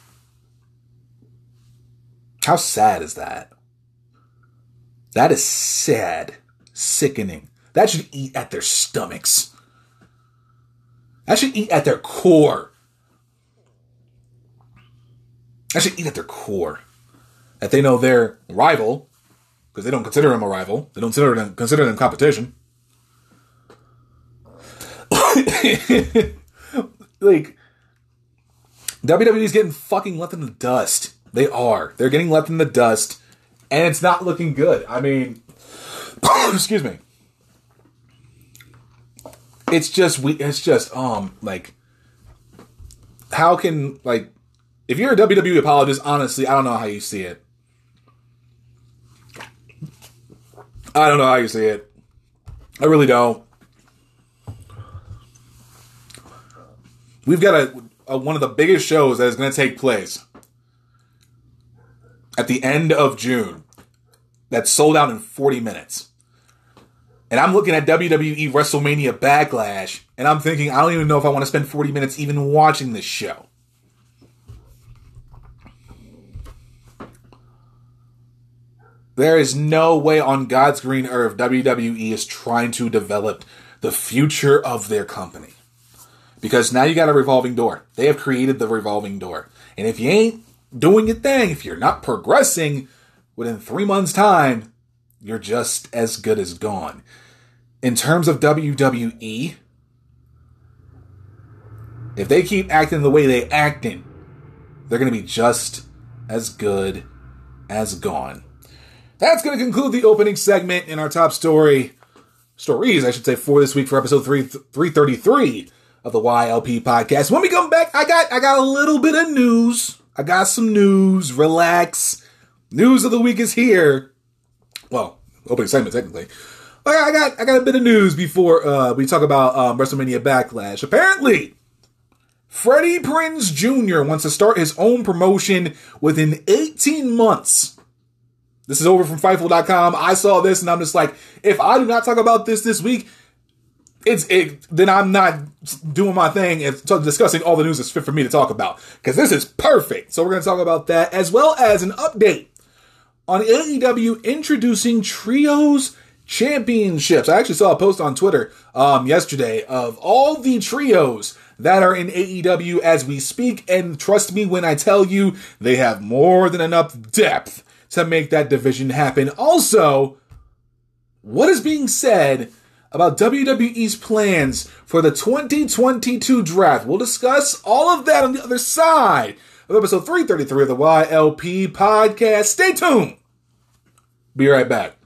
How sad is that? That is sad, sickening. That should eat at their stomachs. That should eat at their core. That should eat at their core. That they know their rival, because they don't consider him a rival. They don't consider them competition. Like, WWE's getting fucking left in the dust. They are. They're getting left in the dust, and it's not looking good. I mean, excuse me. How can, if you're a WWE apologist, honestly, I don't know how you see it. I really don't. We've got one of the biggest shows that is going to take place at the end of June that's sold out in 40 minutes. And I'm looking at WWE WrestleMania Backlash, and I'm thinking, I don't even know if I want to spend 40 minutes even watching this show. There is no way on God's green earth WWE is trying to develop the future of their company. Because now you got a revolving door. They have created the revolving door. And if you ain't doing your thing, if you're not progressing within 3 months' time, you're just as good as gone. In terms of WWE, if they keep acting the way they acting, they're going to be just as good as gone. That's going to conclude the opening segment in our top stories, for this week for episode 333 of the YLP podcast. When we come back, I got a little bit of news. I got some news. Relax. News of the week is here. Well, opening segment, technically. I got a bit of news before we talk about WrestleMania Backlash. Apparently, Freddie Prinze Jr. wants to start his own promotion within 18 months. This is over from Fightful.com. I saw this and I'm just like, if I do not talk about this week, then I'm not doing my thing and discussing all the news that's fit for me to talk about. Because this is perfect. So we're going to talk about that as well as an update on AEW introducing Trios Championships. I actually saw a post on Twitter yesterday of all the trios that are in AEW as we speak. And trust me when I tell you, they have more than enough depth to make that division happen. Also, what is being said about WWE's plans for the 2022 draft? We'll discuss all of that on the other side of episode 333 of the YLP podcast. Stay tuned. Be right back.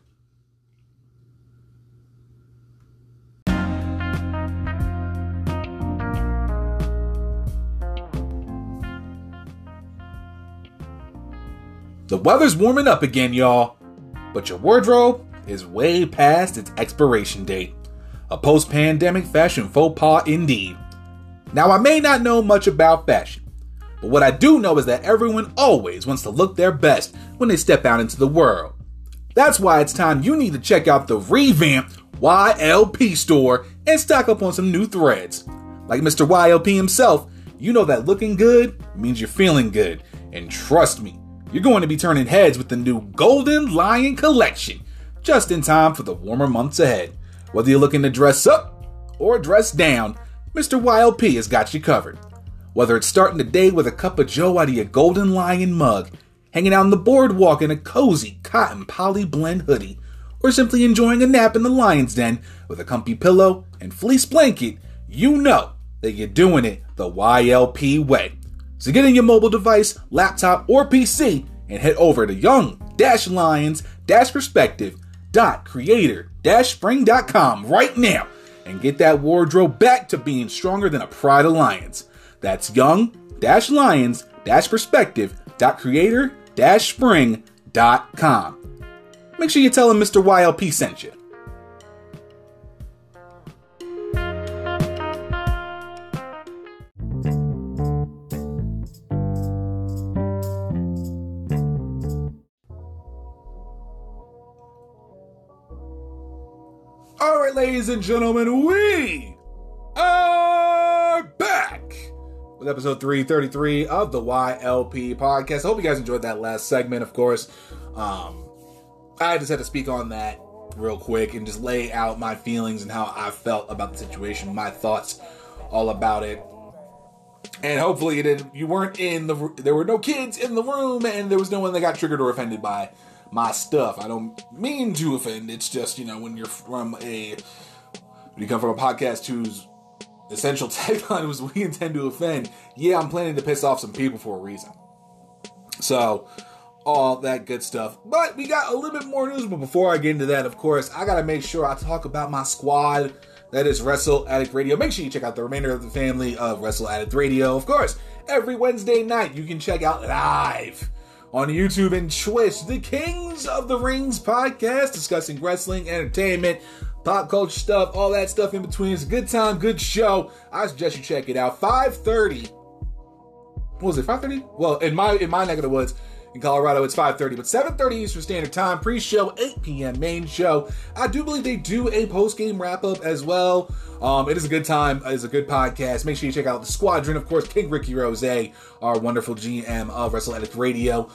The weather's warming up again, y'all, but your wardrobe is way past its expiration date. A post-pandemic fashion faux pas indeed. Now, I may not know much about fashion, but what I do know is that everyone always wants to look their best when they step out into the world. That's why it's time you need to check out the revamped YLP store and stock up on some new threads. Like Mr. YLP himself, you know that looking good means you're feeling good. And trust me, you're going to be turning heads with the new Golden Lion collection, just in time for the warmer months ahead. Whether you're looking to dress up or dress down, Mr. YLP has got you covered. Whether it's starting the day with a cup of joe out of your Golden Lion mug, hanging out on the boardwalk in a cozy cotton poly blend hoodie, or simply enjoying a nap in the lion's den with a comfy pillow and fleece blanket, you know that you're doing it the YLP way. So get in your mobile device, laptop, or PC and head over to young-lions-perspective.creator-spring.com right now and get that wardrobe back to being stronger than a pride alliance. That's young-lions-perspective.creator-spring.com. Make sure you tell him Mr. YLP sent you. Alright, ladies and gentlemen, we are back with episode 333 of the YLP podcast. I hope you guys enjoyed that last segment, of course. I just had to speak on that real quick and just lay out my feelings and how I felt about the situation, my thoughts all about it. And hopefully there were no kids in the room and there was no one that got triggered or offended by my stuff. I don't mean to offend. It's just, when you come from a podcast whose essential tagline was "We intend to offend," yeah, I'm planning to piss off some people for a reason. So, all that good stuff. But we got a little bit more news, but before I get into that, of course, I gotta make sure I talk about my squad. That is Wrestle Addict Radio. Make sure you check out the remainder of the family of Wrestle Addict Radio. Of course, every Wednesday night, you can check out live on YouTube and Twitch, the Kings of the Rings podcast, discussing wrestling, entertainment, pop culture stuff, all that stuff in between. It's a good time, good show. I suggest you check it out. 5:30. What was it, 5:30? Well, in my neck of the woods, in Colorado, it's 5:30, but 7:30 Eastern Standard Time, pre-show, 8 p.m. main show. I do believe they do a post-game wrap-up as well. It is a good time. It is a good podcast. Make sure you check out The Squadron. Of course, King Ricky Rose, our wonderful GM of Wrestle Addict Radio,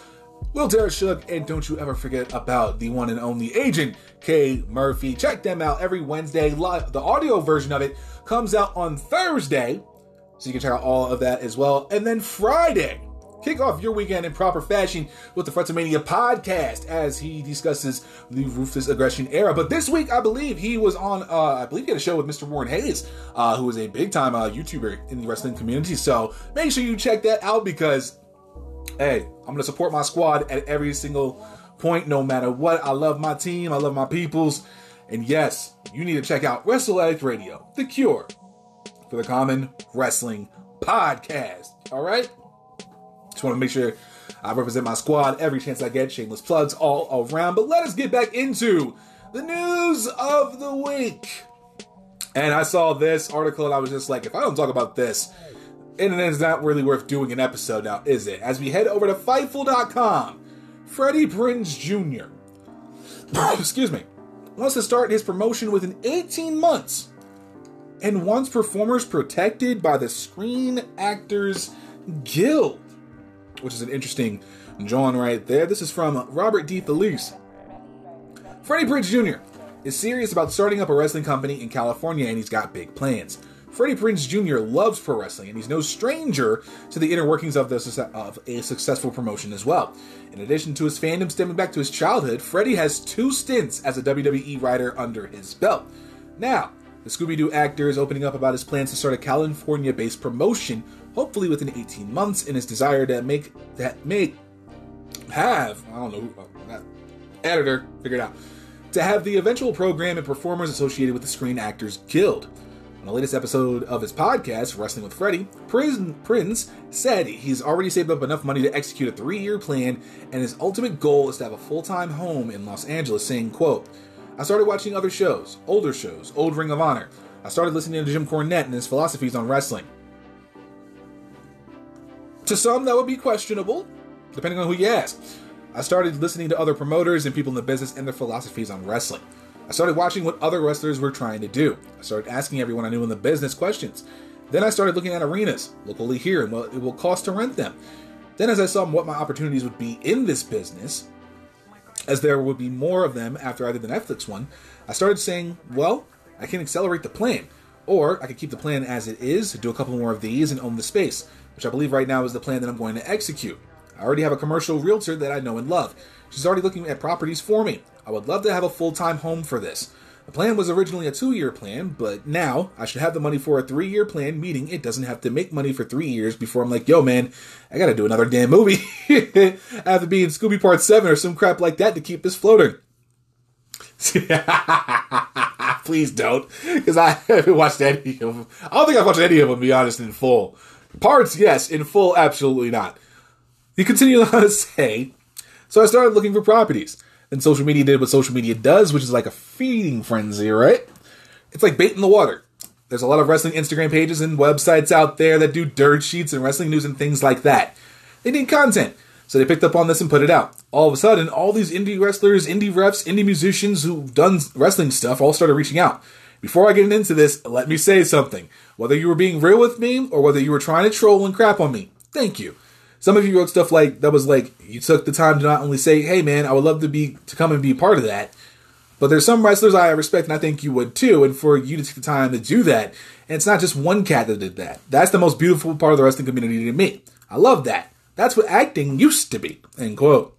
Will Darashuk, and don't you ever forget about the one and only Agent K. Murphy. Check them out every Wednesday. Live. The audio version of it comes out on Thursday, so you can check out all of that as well. And then Friday, kick off your weekend in proper fashion with the Fretzelmania podcast as he discusses the Ruthless Aggression era. But this week, I believe he was on, he had a show with Mr. Warren Hayes, who is a big-time YouTuber in the wrestling community. So make sure you check that out because, hey, I'm going to support my squad at every single point, no matter what. I love my team. I love my peoples. And yes, you need to check out Wrestle Addict Radio, the cure for the common wrestling podcast. All right? Just want to make sure I represent my squad every chance I get. Shameless plugs all around. But let us get back into the news of the week. And I saw this article and I was just like, if I don't talk about this, and it is not really worth doing an episode now, is it? As we head over to Fightful.com, Freddie Prinze Jr. excuse me, wants to start his promotion within 18 months and wants performers protected by the Screen Actors Guild, which is an interesting John right there. This is from Robert D. Felice. Freddie Prinze Jr. is serious about starting up a wrestling company in California, and he's got big plans. Freddie Prinze Jr. loves pro wrestling, and he's no stranger to the inner workings of a successful promotion as well. In addition to his fandom stemming back to his childhood, Freddie has two stints as a WWE writer under his belt. Now, the Scooby-Doo actor is opening up about his plans to start a California-based promotion, hopefully within 18 months, in his desire to have the eventual program and performers associated with the Screen Actors Guild. On the latest episode of his podcast, Wrestling with Freddie, Prinze said he's already saved up enough money to execute a 3-year plan, and his ultimate goal is to have a full-time home in Los Angeles, saying, quote, "I started watching other shows, older shows, old Ring of Honor. I started listening to Jim Cornette and his philosophies on wrestling. To some, that would be questionable, depending on who you ask. I started listening to other promoters and people in the business and their philosophies on wrestling. I started watching what other wrestlers were trying to do. I started asking everyone I knew in the business questions. Then I started looking at arenas locally here and what it will cost to rent them. Then as I saw what my opportunities would be in this business, as there would be more of them after I did the Netflix one, I started saying, well, I can accelerate the plan, or I could keep the plan as it is, do a couple more of these and own the space, which I believe right now is the plan that I'm going to execute. I already have a commercial realtor that I know and love. She's already looking at properties for me. I would love to have a full-time home for this. The plan was originally a 2-year plan, but now I should have the money for a 3-year plan, meaning it doesn't have to make money for 3 years before I'm like, yo, man, I gotta do another damn movie. I have to be in Scooby Part 7 or some crap like that to keep this floating. Please don't, because I haven't watched any of them. I don't think I've watched any of them, to be honest, in full. Parts, yes. In full, absolutely not. He continued on to say, so I started looking for properties. Then social media did what social media does, which is like a feeding frenzy, right? It's like bait in the water. There's a lot of wrestling Instagram pages and websites out there that do dirt sheets and wrestling news and things like that. They need content, so they picked up on this and put it out. All of a sudden, all these indie wrestlers, indie refs, indie musicians who've done wrestling stuff all started reaching out. Before I get into this, let me say something. Whether you were being real with me or whether you were trying to troll and crap on me, thank you. Some of you wrote stuff like that was like, you took the time to not only say, hey man, I would love to come and be part of that, but there's some wrestlers I respect and I think you would too, and for you to take the time to do that, and it's not just one cat that did that. That's the most beautiful part of the wrestling community to me. I love that. That's what acting used to be, end quote.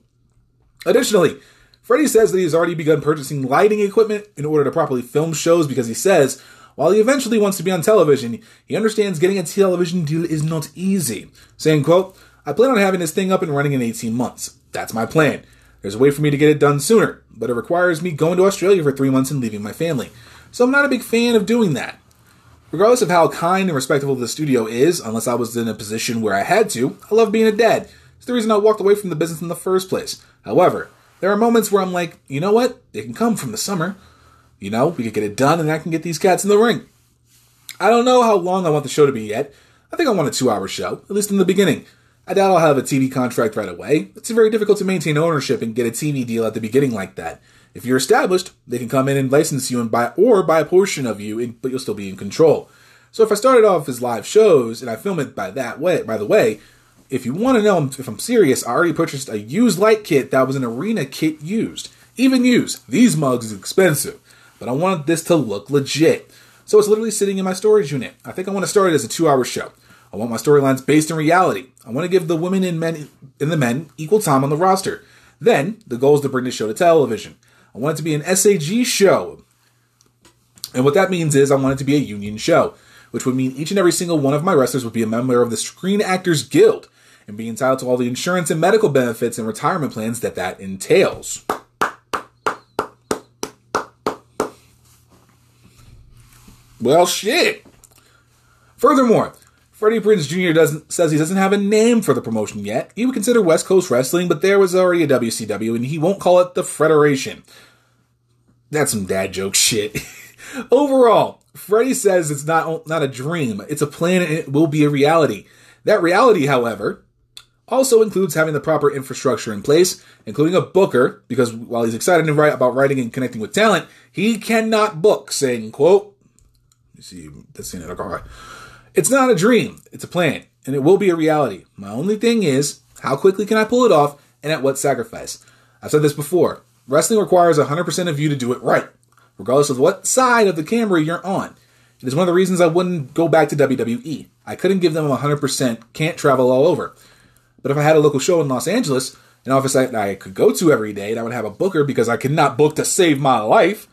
Additionally, Freddie says that he's already begun purchasing lighting equipment in order to properly film shows because he says, while he eventually wants to be on television, he understands getting a television deal is not easy. Saying, quote, I plan on having this thing up and running in 18 months. That's my plan. There's a way for me to get it done sooner, but it requires me going to Australia for 3 months and leaving my family. So I'm not a big fan of doing that. Regardless of how kind and respectful the studio is, unless I was in a position where I had to, I love being a dad. It's the reason I walked away from the business in the first place. However, there are moments where I'm like, you know what? It can come from the summer. You know, we could get it done and I can get these cats in the ring. I don't know how long I want the show to be yet. I think I want a 2-hour show, at least in the beginning. I doubt I'll have a TV contract right away. It's very difficult to maintain ownership and get a TV deal at the beginning like that. If you're established, they can come in and license you and buy a portion of you, but you'll still be in control. So if I started off as live shows and I film it by the way, if you want to know if I'm serious, I already purchased a used light kit that was an arena kit used. Even used. These mugs is expensive. But I wanted this to look legit. So it's literally sitting in my storage unit. I think I want to start it as a 2-hour show. I want my storylines based in reality. I want to give the women and the men equal time on the roster. Then, the goal is to bring the show to television. I want it to be an SAG show. And what that means is I want it to be a union show, which would mean each and every single one of my wrestlers would be a member of the Screen Actors Guild and be entitled to all the insurance and medical benefits and retirement plans that entails. Well, shit. Furthermore, Freddie Prinze Jr. says he doesn't have a name for the promotion yet. He would consider West Coast Wrestling, but there was already a WCW, and he won't call it the Federation. That's some dad joke shit. Overall, Freddie says it's not a dream. It's a plan, and it will be a reality. That reality, however, also includes having the proper infrastructure in place, including a booker, because while he's excited about writing and connecting with talent, he cannot book, saying, quote, you see, that's in it, okay. It's not a dream, it's a plan, and it will be a reality. My only thing is, how quickly can I pull it off, and at what sacrifice? I've said this before, wrestling requires 100% of you to do it right, regardless of what side of the camera you're on. It is one of the reasons I wouldn't go back to WWE. I couldn't give them 100%, can't travel all over. But if I had a local show in Los Angeles, an office I could go to every day, and I would have a booker because I could not book to save my life,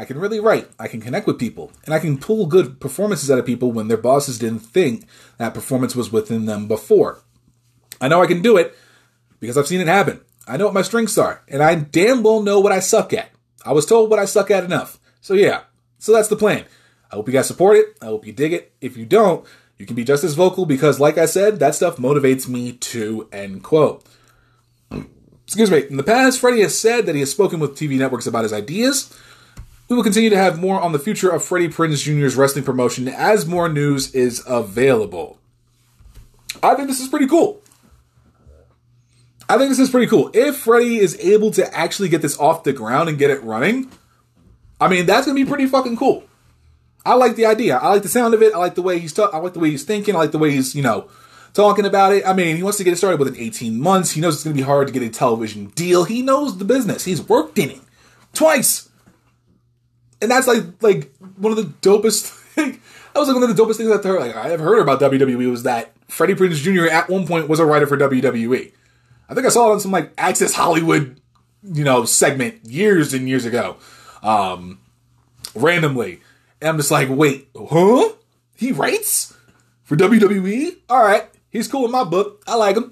I can really write, I can connect with people, and I can pull good performances out of people when their bosses didn't think that performance was within them before. I know I can do it because I've seen it happen. I know what my strengths are, and I damn well know what I suck at. I was told what I suck at enough. So yeah, so that's the plan. I hope you guys support it. I hope you dig it. If you don't, you can be just as vocal because, like I said, that stuff motivates me too, end quote. Excuse me. In the past, Freddie has said that he has spoken with TV networks about his ideas. We will continue to have more on the future of Freddie Prinze Jr.'s wrestling promotion as more news is available. I think this is pretty cool. If Freddie is able to actually get this off the ground and get it running, I mean, that's going to be pretty fucking cool. I like the idea. I like the sound of it. I like the way he's I like the way he's thinking. I like the way he's, you know, talking about it. I mean, he wants to get it started within 18 months. He knows it's going to be hard to get a television deal. He knows the business. He's worked in it twice. And that's like one of the dopest things. That was like one of the dopest things that like, I ever heard about WWE was that Freddie Prinze Jr. at one point was a writer for WWE. I think I saw it on some like Access Hollywood, you know, segment years and years ago. Randomly. And I'm just like, wait, huh? He writes for WWE? All right. He's cool in my book. I like him.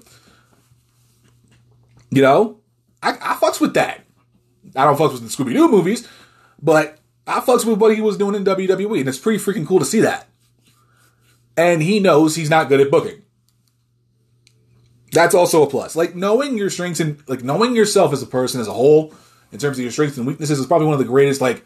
You know, I fucks with that. I don't fucks with the Scooby-Doo movies, but I fucks with what he was doing in WWE, and it's pretty freaking cool to see that. And he knows he's not good at booking. That's also a plus. Like, knowing your strengths and, like, knowing yourself as a person as a whole, in terms of your strengths and weaknesses, is probably one of the greatest, like,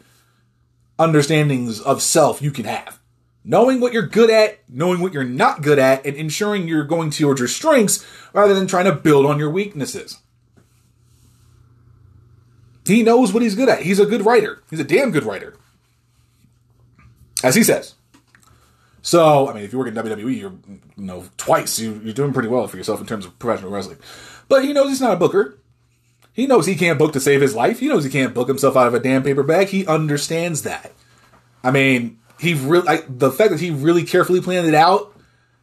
understandings of self you can have. Knowing what you're good at, knowing what you're not good at, and ensuring you're going towards your strengths rather than trying to build on your weaknesses. He knows what he's good at. He's a good writer. He's a damn good writer. As he says. So, I mean, if you work in WWE, you're, you know, twice. You're doing pretty well for yourself in terms of professional wrestling. But he knows he's not a booker. He knows he can't book to save his life. He knows he can't book himself out of a damn paper bag. He understands that. I mean, he really, the fact that he really carefully planned it out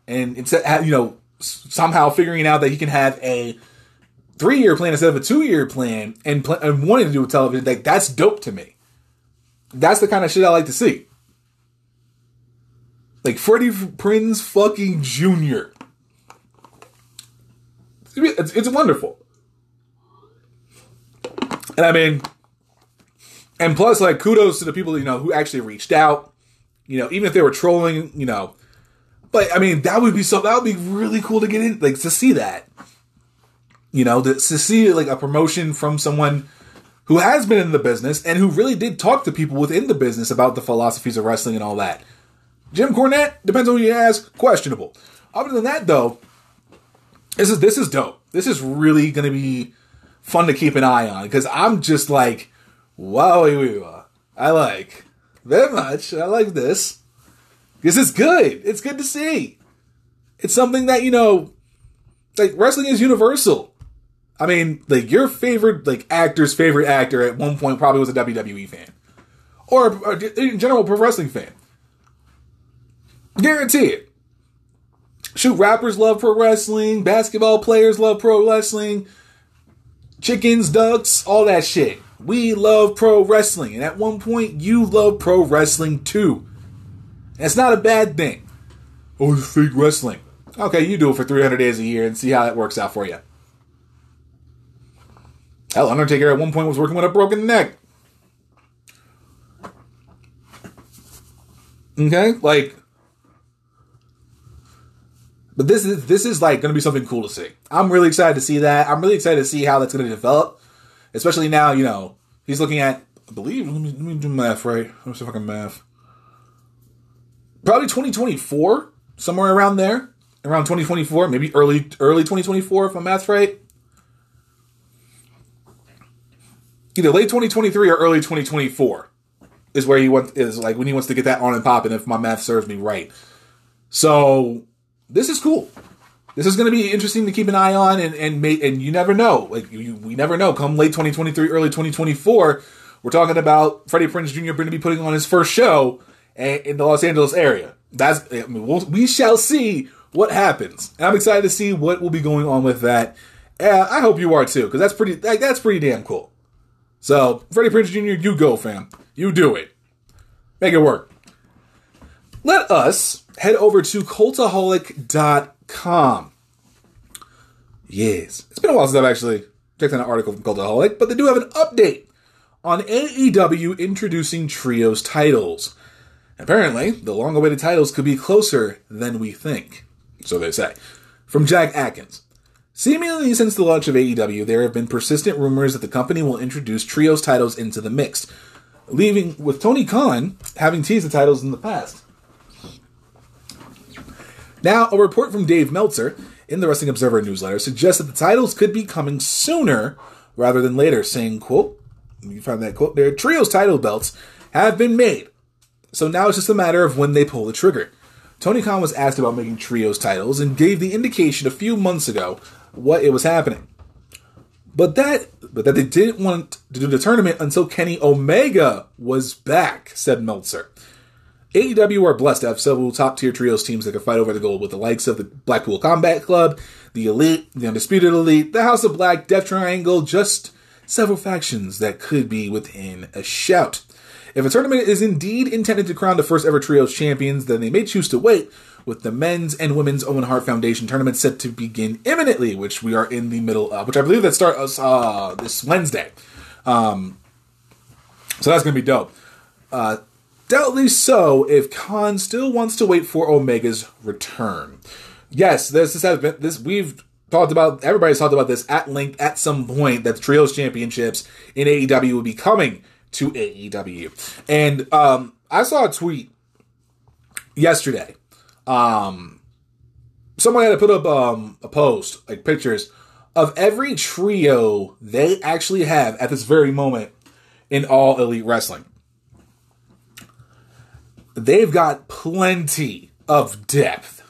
and, you know, somehow figuring out that he can have a 3-year plan instead of a 2-year plan and wanting to do a television, like, that's dope to me. That's the kind of shit I like to see. Like, Freddie Prinze fucking Jr. It's wonderful. And I mean, and plus, like, kudos to the people, you know, who actually reached out, you know, even if they were trolling, you know. But I mean, that would be so, that would be really cool to get in, like, to see that, you know, to see like a promotion from someone who has been in the business and who really did talk to people within the business about the philosophies of wrestling and all that. Jim Cornette, depends on who you ask, questionable. Other than that, though, this is dope. This is really going to be fun to keep an eye on, because I'm just like, wow, I like very much. I like this. This is good. It's good to see. It's something that, you know, like, wrestling is universal. I mean, like, your favorite, like, actor's favorite actor at one point probably was a WWE fan, or in general, pro wrestling fan. Guarantee it. Shoot, rappers love pro wrestling. Basketball players love pro wrestling. Chickens, ducks, all that shit. We love pro wrestling. And at one point, you love pro wrestling too. And it's not a bad thing. Oh, it's fake wrestling. Okay, you do it for 300 days a year and see how that works out for you. Hell, Undertaker at one point was working with a broken neck. Okay? Like, but this is like going to be something cool to see. I'm really excited to see that. I'm really excited to see how that's going to develop. Especially now, you know, he's looking at, I believe, let me do math right. Let me see if I can math. Probably 2024, somewhere around there. Around 2024, maybe early 2024 if my math's right. Either late 2023 or early 2024 is where when he wants to get that on and popping, if my math serves me right. So this is cool. This is going to be interesting to keep an eye on, and you never know. Like, we never know. Come late 2023, early 2024, we're talking about Freddie Prinze Jr. going to be putting on his first show in the Los Angeles area. We shall see what happens. And I'm excited to see what will be going on with that. I hope you are too, because that's pretty damn cool. So, Freddie Prinze Jr., you go, fam. You do it. Make it work. Let us head over to Cultaholic.com. Yes. It's been a while since I've actually checked out an article from Cultaholic, but they do have an update on AEW introducing trios titles. Apparently, the long-awaited titles could be closer than we think. So they say. From Jack Atkins. Seemingly since the launch of AEW, there have been persistent rumors that the company will introduce trios titles into the mix, leaving with Tony Khan having teased the titles in the past. Now, a report from Dave Meltzer in the Wrestling Observer newsletter suggests that the titles could be coming sooner rather than later, saying, quote, you found that quote there, trios title belts have been made. So now it's just a matter of when they pull the trigger. Tony Khan was asked about making trios titles and gave the indication a few months ago what it was happening. But that they didn't want to do the tournament until Kenny Omega was back, said Meltzer. AEW are blessed to have several top-tier trios teams that can fight over the gold with the likes of the Blackpool Combat Club, the Elite, the Undisputed Elite, the House of Black, Death Triangle, just several factions that could be within a shout. If a tournament is indeed intended to crown the first ever trios champions, then they may choose to wait, with the men's and women's Owen Hart Foundation tournament set to begin imminently, which we are in the middle of, which I believe that starts this Wednesday. So that's going to be dope. Doubtly so if Khan still wants to wait for Omega's return. Yes, this has been this. We've talked about. Everybody's talked about this at length at some point. That the trios championships in AEW will be coming to AEW. And I saw a tweet yesterday. Someone had to put up a post, like pictures of every trio they actually have at this very moment in All Elite Wrestling. They've got plenty of depth.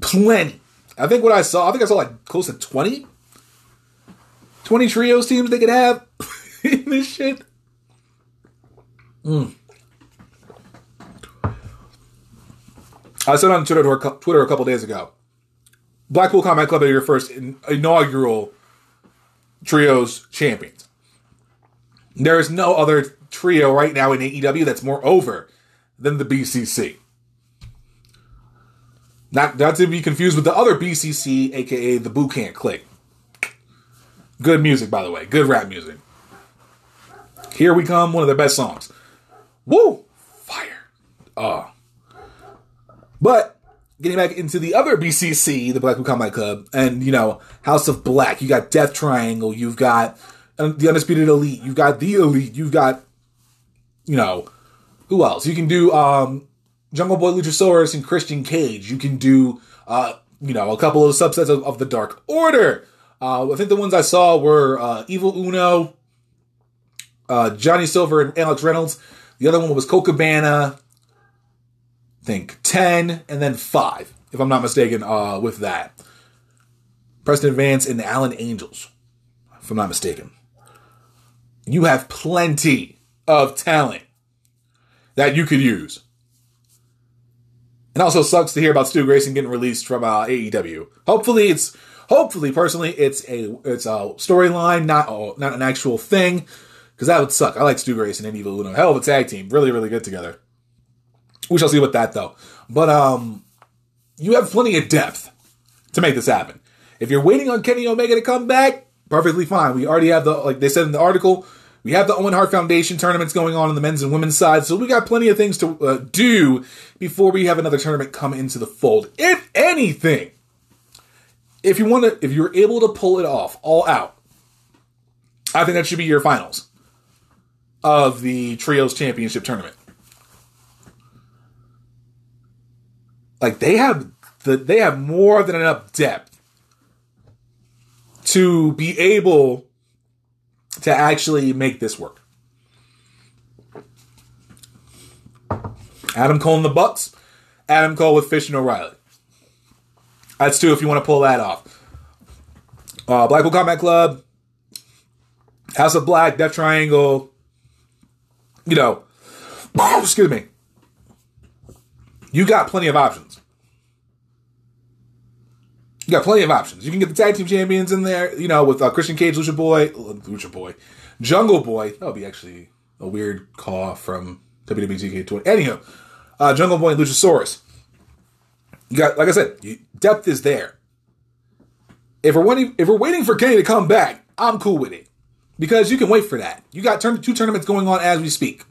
Plenty. I think I saw like close to 20 trios teams they could have in this shit. I said on Twitter a couple days ago, Blackpool Combat Club are your first inaugural trios champions. There is no other trio right now in AEW that's more over than the BCC. Not to be confused with the other BCC, aka the Boo Can't Click. Good music, by the way. Good rap music. Here We Come, one of their best songs. Woo! Fire. But getting back into the other BCC, the Blackpool Combat Club, and, you know, House of Black, you got Death Triangle, you've got the Undisputed Elite, you've got the Elite, you've got, you know, who else? You can do Jungle Boy Luchasaurus and Christian Cage. You can do, you know, a couple of subsets of the Dark Order. I think the ones I saw were Evil Uno, Johnny Silver, and Alex Reynolds. The other one was Colt Cabana, I think 10, and then 5, if I'm not mistaken, with that. Preston Vance and the Allen Angels, if I'm not mistaken. You have plenty of talent that you could use. It also sucks to hear about Stu Grayson getting released from AEW. Personally, it's a storyline, not an actual thing, because that would suck. I like Stu Grayson and Evil Uno. Hell of a tag team. Really, really good together. We shall see with that, though. But you have plenty of depth to make this happen. If you're waiting on Kenny Omega to come back, perfectly fine. We already have like they said in the article, we have the Owen Hart Foundation tournaments going on the men's and women's side, so we got plenty of things to do before we have another tournament come into the fold. If anything, if you're able to pull it off all out, I think that should be your finals of the Trios Championship Tournament. Like they have more than enough depth to be able to actually make this work. Adam Cole in the Bucks. Adam Cole with Fish and O'Reilly. That's two if you want to pull that off. Blackpool Combat Club, House of Black, Death Triangle, you know, excuse me. You got plenty of options. You can get the tag team champions in there, you know, with Christian Cage, Lucha Boy, Jungle Boy. That would be actually a weird call from WWE 2K20. Anywho, Jungle Boy and Luchasaurus. You got, like I said, depth is there. If we're waiting for Kenny to come back, I'm cool with it. Because you can wait for that. You got two tournaments going on as we speak.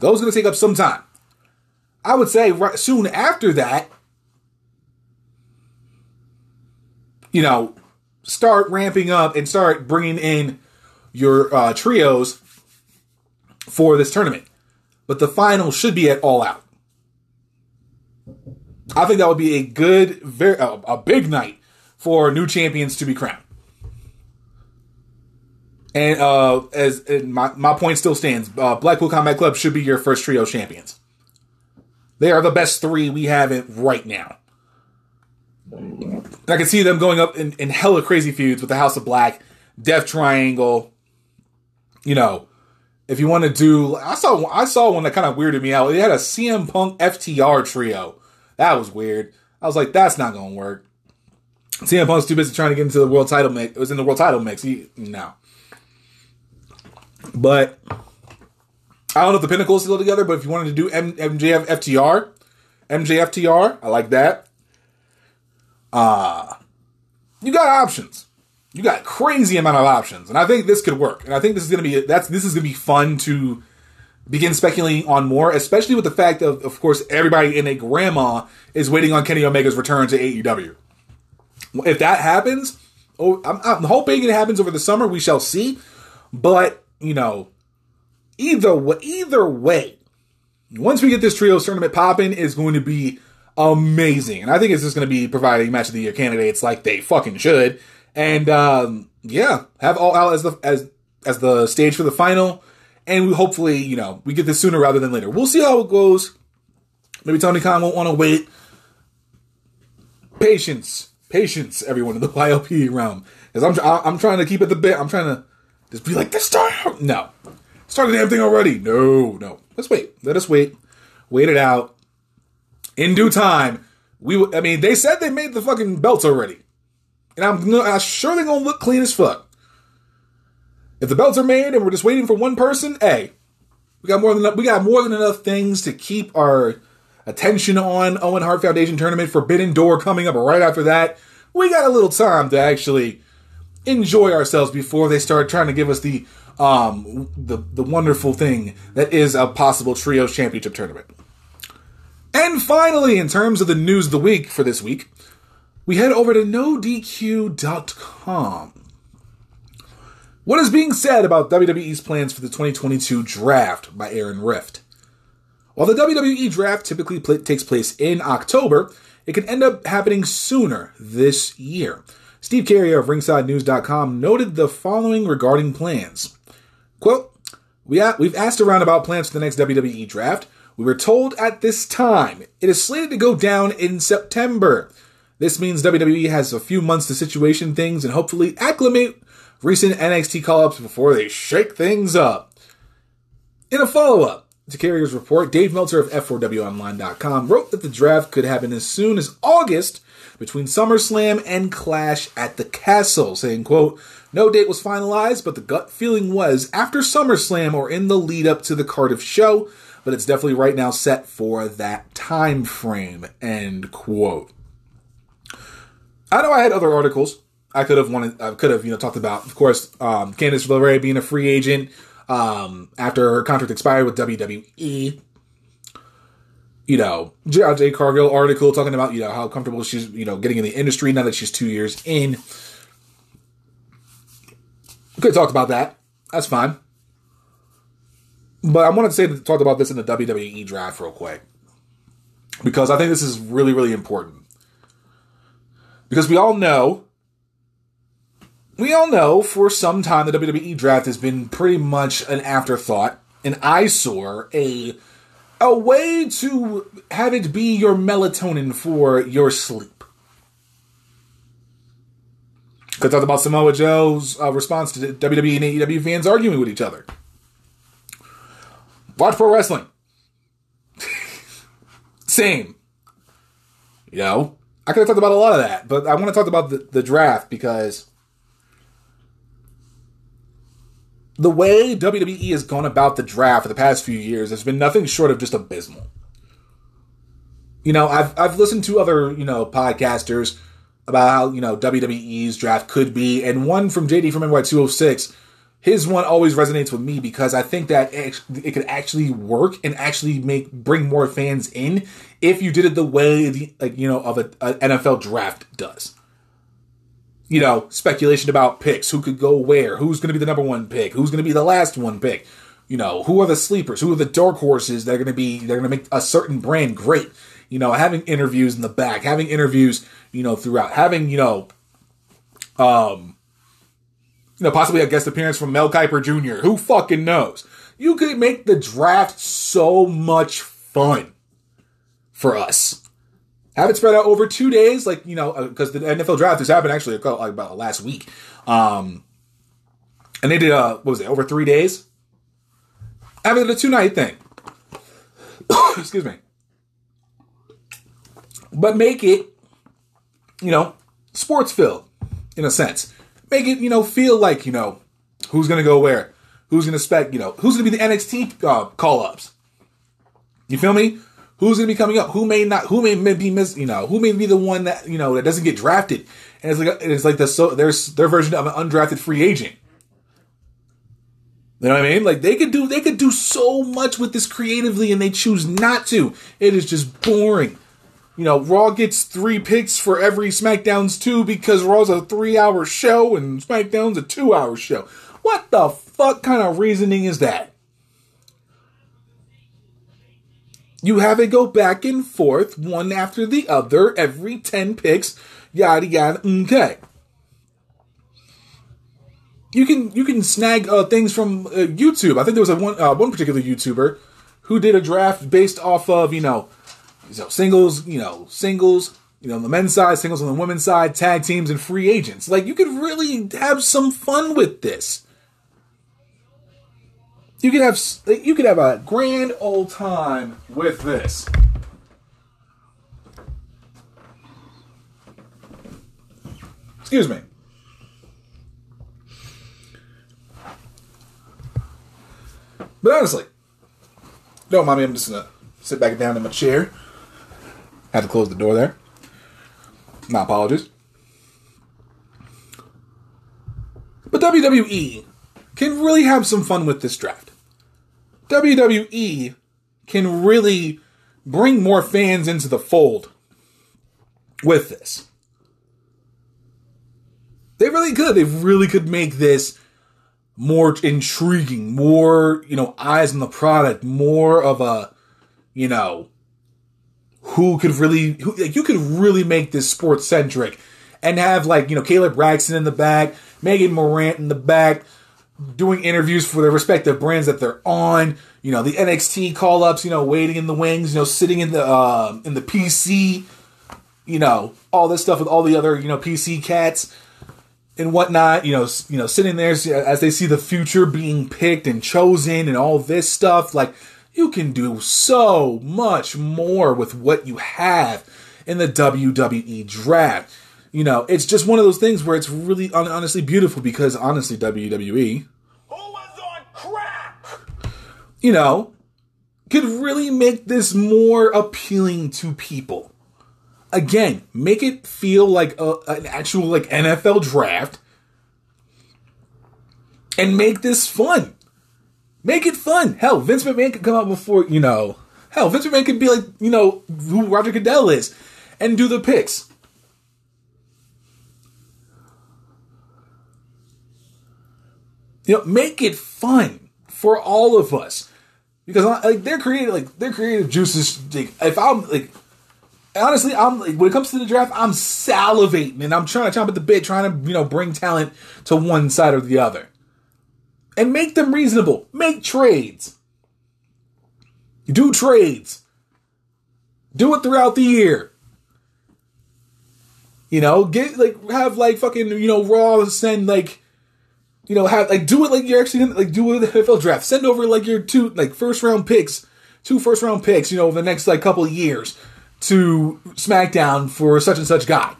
Those are going to take up some time. I would say right soon after that, you know, start ramping up and start bringing in your trios for this tournament. But the final should be at All Out. I think that would be a good, a big night for new champions to be crowned. And my point still stands. Blackpool Combat Club should be your first trio champions. They are the best three we have right now. And I can see them going up in hella crazy feuds with the House of Black, Death Triangle. You know, if you want to do... I saw one that kind of weirded me out. They had a CM Punk FTR trio. That was weird. I was like, that's not going to work. CM Punk's too busy trying to get into the world title mix. It was in the world title mix. No. But I don't know if the Pinnacle is still together, but if you wanted to do MJF FTR, I like that. You got options. You got a crazy amount of options. And I think this could work. And I think this is going to be fun to begin speculating on more, especially with the fact of course, everybody and their grandma is waiting on Kenny Omega's return to AEW. If that happens, I'm hoping it happens over the summer. We shall see. But, you know, either way, once we get this trios tournament popping, it's going to be amazing. And I think it's just going to be providing match of the year candidates like they fucking should. And, have All Out as the stage for the final. And we hopefully, you know, we get this sooner rather than later. We'll see how it goes. Maybe Tony Khan won't want to wait. Patience, everyone in the YLP realm. Because I'm trying to keep it the bit. I'm trying to just be like, let's start. No. Start the damn thing already. No. Let's wait. Let us wait. Wait it out. In due time, they said they made the fucking belts already. And I'm sure they're going to look clean as fuck. If the belts are made and we're just waiting for one person, hey, we got more than enough things to keep our attention on. Owen Hart Foundation Tournament, Forbidden Door coming up right after that. We got a little time to actually enjoy ourselves before they start trying to give us the wonderful thing that is a possible Trios Championship Tournament. And finally, in terms of the news of the week for this week, we head over to NoDQ.com. What is being said about WWE's plans for the 2022 draft by Aaron Rift? While the WWE draft typically takes place in October, it could end up happening sooner this year. Steve Carrier of ringsidenews.com noted the following regarding plans. Quote, we've asked around about plans for the next WWE draft. We were told at this time it is slated to go down in September. This means WWE has a few months to situation things and hopefully acclimate recent NXT call-ups before they shake things up. In a follow-up to Carrier's report, Dave Meltzer of F4WOnline.com wrote that the draft could happen as soon as August between SummerSlam and Clash at the Castle, saying, quote, no date was finalized, but the gut feeling was after SummerSlam or in the lead-up to the Cardiff show, but it's definitely right now set for that time frame, end quote. I know I had other articles I could have talked about. Of course, Candice LeRae being a free agent after her contract expired with WWE. You know, J.J. Cargill article talking about, you know, how comfortable she's, you know, getting in the industry now that she's 2 years in. Could talk about that. That's fine. But I wanted to talk about this in the WWE draft real quick, because I think this is really, really important. Because we all know for some time the WWE draft has been pretty much an afterthought, an eyesore, a way to have it be your melatonin for your sleep. Could talk about Samoa Joe's response to WWE and AEW fans arguing with each other. Watch pro wrestling. Same. You know, I could have talked about a lot of that, but I want to talk about the draft because the way WWE has gone about the draft for the past few years has been nothing short of just abysmal. You know, I've listened to other, you know, podcasters about how, you know, WWE's draft could be, and one from JD from NY206, his one always resonates with me because I think that it could actually work and actually bring more fans in if you did it the way an NFL draft does. You know, speculation about picks, who could go where, who's going to be the number one pick, who's going to be the last one pick, you know, who are the sleepers, who are the dark horses that are going to be, they're going to make a certain brand great, you know, having interviews in the back, having interviews, you know, throughout, having, you know, You know, possibly a guest appearance from Mel Kiper Jr. Who fucking knows? You could make the draft so much fun for us. Have it spread out over 2 days, like, you know, because the NFL draft has happened actually about last week. And they did, over 3 days? Have it a 2-night thing. Excuse me. But make it, you know, sports-filled, in a sense. Make it, you know, feel like, you know, who's going to go where? Who's going to who's going to be the NXT call-ups? You feel me? Who's going to be coming up? Who may be the one that, you know, that doesn't get drafted? And it's like their version of an undrafted free agent. You know what I mean? Like they could do so much with this creatively, and they choose not to. It is just boring. You know, Raw gets 3 picks for every SmackDown's 2 because Raw's a 3-hour show and SmackDown's a 2-hour show. What the fuck kind of reasoning is that? You have it go back and forth, one after the other, every 10 picks, yada yada. Okay, you can snag things from YouTube. I think there was one particular YouTuber who did a draft based off of singles, on the men's side, singles on the women's side, tag teams, and free agents. Like, you could really have some fun with this. You could have a grand old time with this. Excuse me. But honestly, don't mind me, I'm just gonna sit back down in my chair. Had to close the door there. My apologies. But WWE can really have some fun with this draft. WWE can really bring more fans into the fold with this. They really could. They really could make this more intriguing, more, you know, eyes on the product, more of a, you know, you could really make this sports-centric and have, like, you know, Caleb Braxton in the back, Megan Morant in the back, doing interviews for their respective brands that they're on, you know, the NXT call-ups, you know, waiting in the wings, you know, sitting in the PC, you know, all this stuff with all the other, you know, PC cats and whatnot, you know, sitting there as they see the future being picked and chosen and all this stuff. Like, you can do so much more with what you have in the WWE draft. You know, it's just one of those things where it's really honestly beautiful because, honestly, WWE, who was on crack, you know, could really make this more appealing to people. Again, make it feel like an actual, like, NFL draft, and make this fun. Make it fun. Hell, Vince McMahon could come out before, you know. Hell, Vince McMahon could be like, you know, who Roger Goodell is, and do the picks. You know, make it fun for all of us, because their creative juices. Like, if I'm like, honestly, I'm like, when it comes to the draft, I'm salivating and I'm trying to chomp at the bit, trying to, you know, bring talent to one side or the other, and make them reasonable. Make trades. Do trades. Do it throughout the year. You know, have fucking, you know, Raw send like. You know, do it like you're actually gonna, like, do it with the NFL draft. Send over like your 2 like first round picks, you know, over the next like couple of years to SmackDown for such and such guy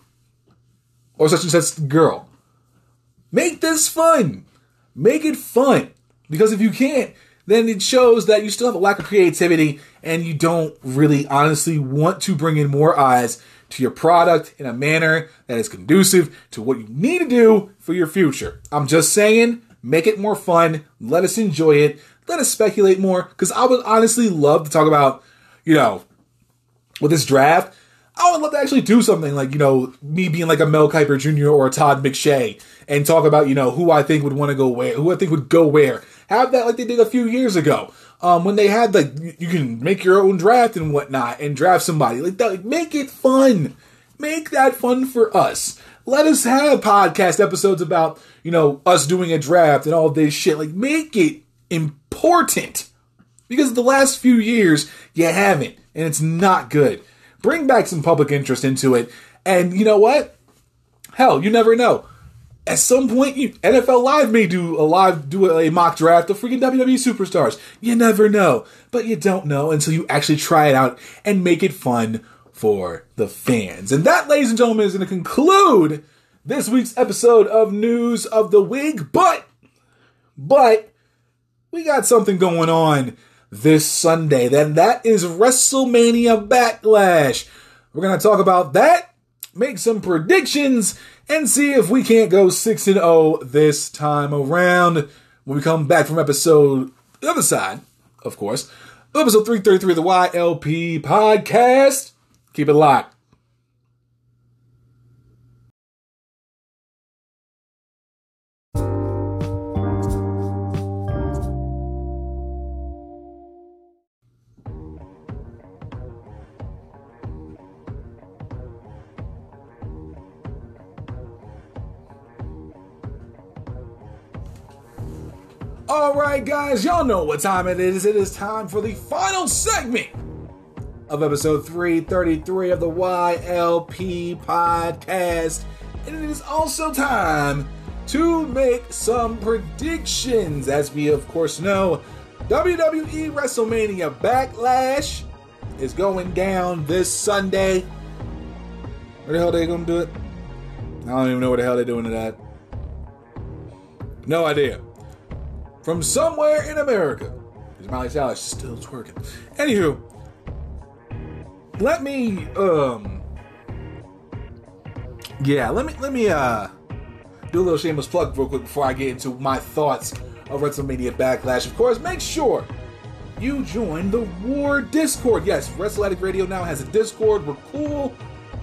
or such and such girl. Make this fun. Make it fun, because if you can't, then it shows that you still have a lack of creativity and you don't really honestly want to bring in more eyes to your product in a manner that is conducive to what you need to do for your future. I'm just saying, make it more fun. Let us enjoy it. Let us speculate more, because I would honestly love to talk about, you know, with this draft, I would love to actually do something like, you know, me being like a Mel Kiper Jr. or a Todd McShay and talk about, you know, who I think would want to go where, who I think would go where. Have that like they did a few years ago. When they had, like, you can make your own draft and whatnot and draft somebody. Like, that, like, make it fun. make that fun for us. Let us have podcast episodes about, you know, us doing a draft and all this shit. Like, make it important. Because the last few years, you haven't. And it's not good. Bring back some public interest into it. And you know what? Hell, you never know. At some point, NFL Live may do a mock draft of freaking WWE superstars. You never know. But you don't know until you actually try it out and make it fun for the fans. And that, ladies and gentlemen, is going to conclude this week's episode of News of the Week. But we got something going on this Sunday. Then that is WrestleMania Backlash. We're going to talk about that, make some predictions, and see if we can't go 6-0 this time around. When we come back from the other side, of course, episode 333 of the YLP podcast. Keep it locked. Alright guys, y'all know what time it is. It is time for the final segment of episode 333 of the YLP podcast. And it is also time to make some predictions. As we of course know, WWE WrestleMania Backlash is going down this Sunday. Where the hell are they going to do it? I don't even know where the hell they're doing it at. No idea. From somewhere in America. Because Miley Cyrus is still twerking. Anywho, let me do a little shameless plug real quick before I get into my thoughts of WrestleMania Backlash. Of course, make sure you join the War Discord. Yes, WrestleAddict Radio now has a Discord. We're cool.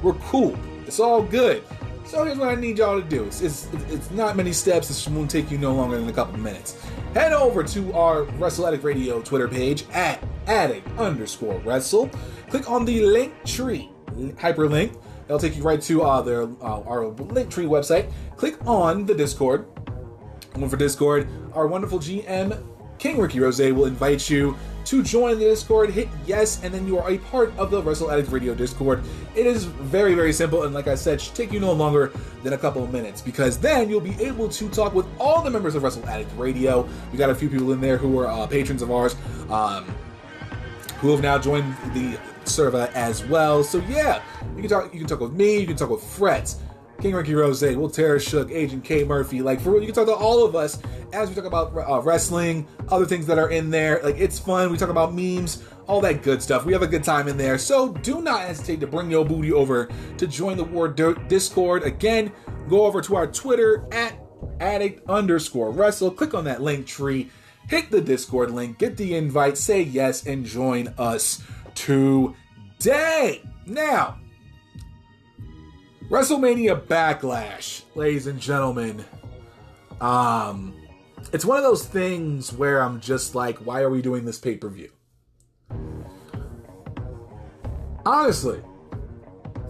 We're cool. It's all good. So here's what I need y'all to do. It's not many steps. This won't take you no longer than a couple minutes. Head over to our WrestleAddict Radio Twitter page at addict_wrestle. Click on the Linktree hyperlink. That'll take you right to our Linktree website. Click on the Discord. One for Discord. Our wonderful GM, King Ricky Rose, will invite you to join the Discord. Hit yes, and then you are a part of the WrestleAddict Radio Discord. It is very, very simple, and like I said, should take you no longer than a couple of minutes, because then you'll be able to talk with all the members of WrestleAddict Radio. We got a few people in there who are patrons of ours, who have now joined the server as well. So yeah, you can talk with me, you can talk with Frets, King Ricky Rose, Will Terror Shook, Agent K Murphy. Like, for real, you can talk to all of us as we talk about wrestling, other things that are in there. Like, it's fun. We talk about memes, all that good stuff. We have a good time in there. So do not hesitate to bring your booty over to join the War Discord. Again, go over to our Twitter at addict_wrestle. Click on that link tree. Hit the Discord link. Get the invite. Say yes and join us today. Now, WrestleMania Backlash, ladies and gentlemen. It's one of those things where I'm just like, why are we doing this pay-per-view? Honestly,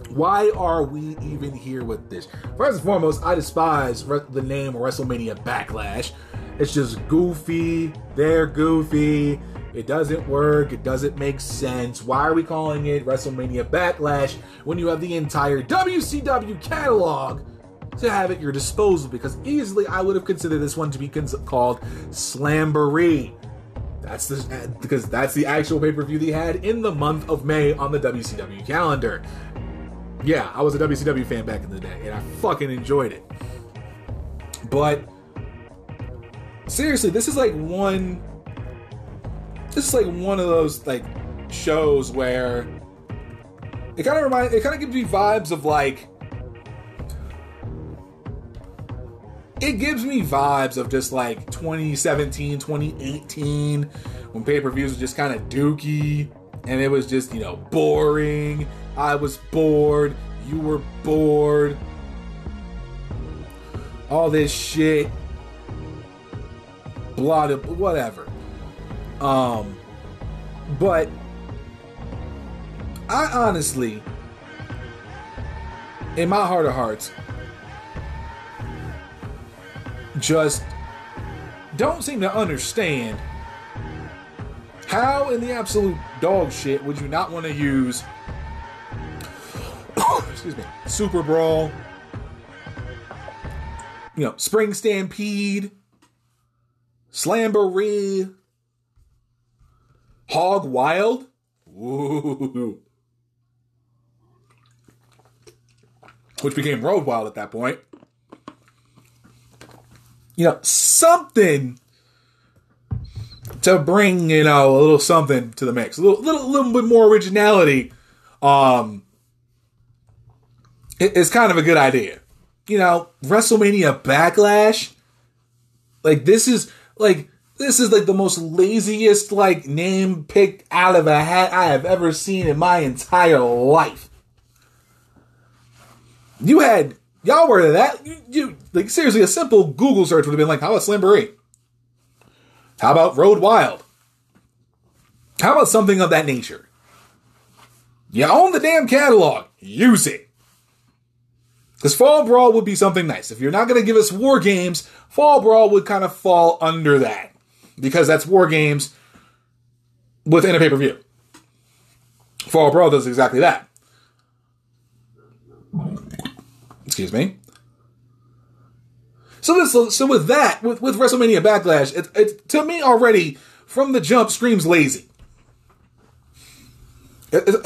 why are we even here with this? First and foremost, I despise the name WrestleMania Backlash. It's just goofy. They're goofy. It doesn't work. It doesn't make sense. Why are we calling it WrestleMania Backlash when you have the entire WCW catalog to have at your disposal? Because easily I would have considered this one to be called Slamboree. That's the actual pay-per-view they had in the month of May on the WCW calendar. Yeah, I was a WCW fan back in the day, and I fucking enjoyed it. But seriously, this is like one of those like shows where it kind of gives me vibes of like, it gives me vibes of just like 2017, 2018, when pay-per-views were just kind of dookie and it was just, you know, boring. I was bored. You were bored. All this shit. Blah, blah, whatever. But I honestly in my heart of hearts, just don't seem to understand how in the absolute dog shit would you not want to use excuse me, Super Brawl, you know, Spring Stampede, Slamboree, Hog Wild. Ooh. Which became Road Wild at that point. You know, something to bring, you know, a little something to the mix. A little bit more originality. It's kind of a good idea. You know, WrestleMania Backlash. Like, this is the most laziest, like, name picked out of a hat I have ever seen in my entire life. Y'all were that, like, seriously, a simple Google search would have been like, how about Slamboree? How about Road Wild? How about something of that nature? You own the damn catalog. Use it. Because Fall Brawl would be something nice. If you're not going to give us War Games, Fall Brawl would kind of fall under that. Because that's War Games within a pay-per-view. Fall Brawl does exactly that. Excuse me. So with that, with WrestleMania Backlash, it to me already, from the jump, screams lazy.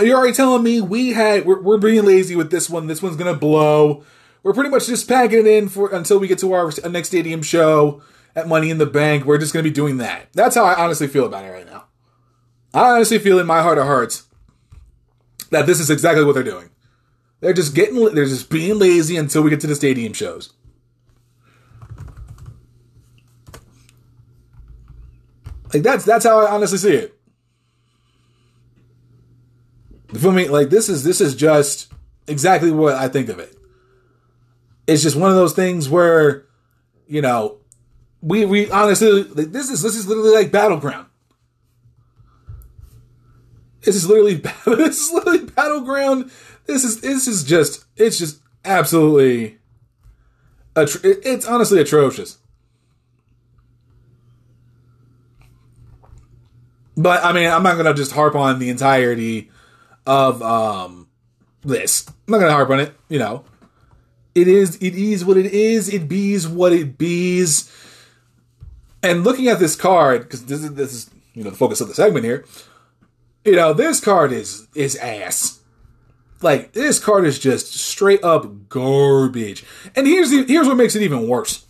You're already telling me we're being lazy with this one. This one's going to blow. We're pretty much just packing it in for until we get to our next stadium show at Money in the Bank. We're just going to be doing that. That's how I honestly feel about it right now. I honestly feel in my heart of hearts that this is exactly what they're doing. They're just being lazy until we get to the stadium shows. Like that's how I honestly see it. You feel me? Like this is just exactly what I think of it. It's just one of those things where, you know, we honestly like this is literally like Battleground. This is literally Battleground. This is just, it's just absolutely, it's honestly atrocious. But, I mean, I'm not going to just harp on the entirety of this. I'm not going to harp on it, you know. It is what it is. It bees what it bees. And looking at this card, because this is, you know, the focus of the segment here, you know, this card is ass. Like, this card is just straight up garbage. And here's what makes it even worse.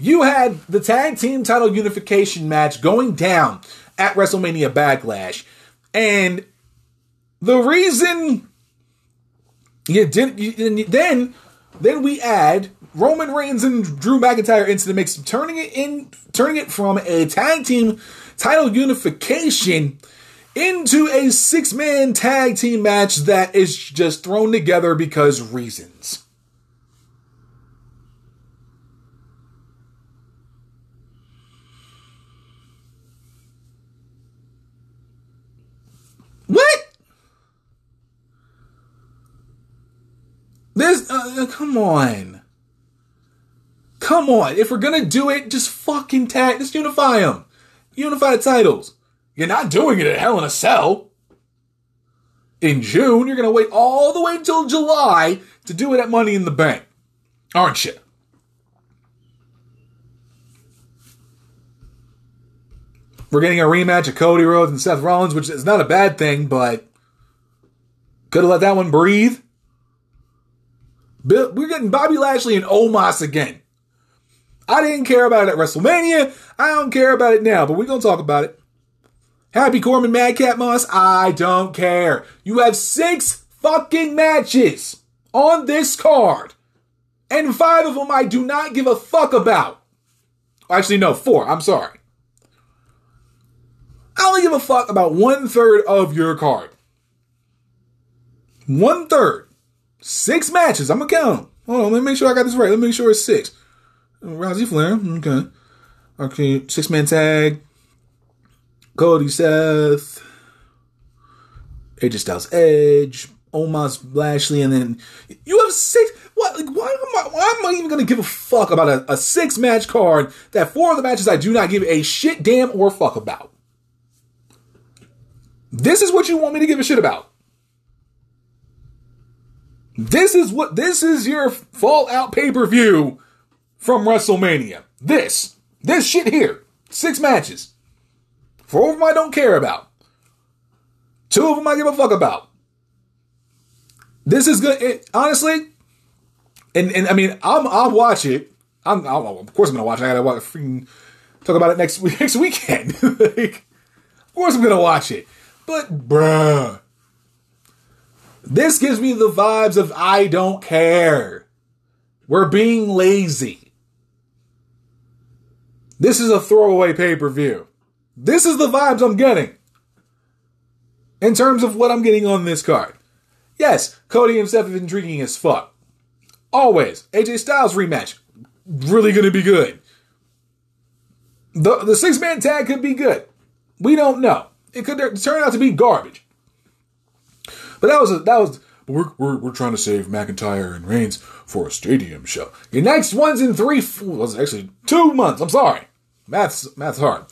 You had the tag team title unification match going down at WrestleMania Backlash. And the reason you didn't... Then we add Roman Reigns and Drew McIntyre into the mix, turning it from a tag team title unification into a six-man tag team match that is just thrown together because reasons. What? This, come on. Come on. If we're gonna do it, just fucking just unify them. Unify the titles. You're not doing it at Hell in a Cell in June. You're going to wait all the way until July to do it at Money in the Bank, aren't you? We're getting a rematch of Cody Rhodes and Seth Rollins, which is not a bad thing, but could have let that one breathe. We're getting Bobby Lashley and Omos again. I didn't care about it at WrestleMania. I don't care about it now, but we're going to talk about it. Happy Corbin, Madcap Moss, I don't care. You have 6 fucking matches on this card. And 5 of them I do not give a fuck about. Actually, no, 4. I'm sorry. I only give a fuck about 1/3 of your card. 1/3. 6 matches. I'm going to count them. Hold on, let me make sure I got this right. Let me make sure it's 6. Rousey Flair. Okay. Okay, 6-man tag. Cody, Seth, AJ Styles, Edge, Omos, Lashley, and then you have 6. What? Like, why am I even going to give a fuck about a six-match card that four of the matches I do not give a shit damn or fuck about? This is what you want me to give a shit about. This is your Fallout pay-per-view from WrestleMania. This shit here. 6 matches. 4 of them I don't care about. 2 of them I give a fuck about. This is good. It, honestly, and I mean, I'll watch it. Of course I'm going to watch it. I got to freaking talk about it next weekend. Like, of course I'm going to watch it. But, bruh. This gives me the vibes of I don't care. We're being lazy. This is a throwaway pay-per-view. This is the vibes I'm getting in terms of what I'm getting on this card. Yes, Cody himself is intriguing as fuck. Always. AJ Styles rematch. Really going to be good. The six-man tag could be good. We don't know. It could turn out to be garbage. But that was. We're trying to save McIntyre and Reigns for a stadium show. Your next one's in 2 months. I'm sorry, math's hard.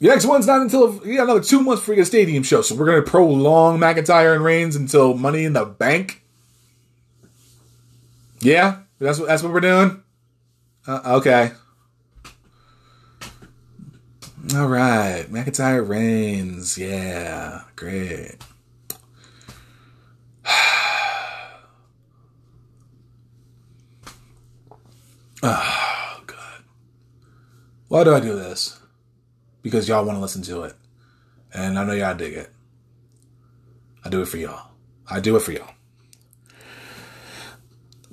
Your next one's not until you got another 2 months before you get a stadium show. So we're gonna prolong McIntyre and Reigns until Money in the Bank. Yeah, that's what we're doing. Okay. All right, McIntyre Reigns. Yeah, great. Oh, God. Why do I do this? Because y'all want to listen to it. And I know y'all dig it. I do it for y'all.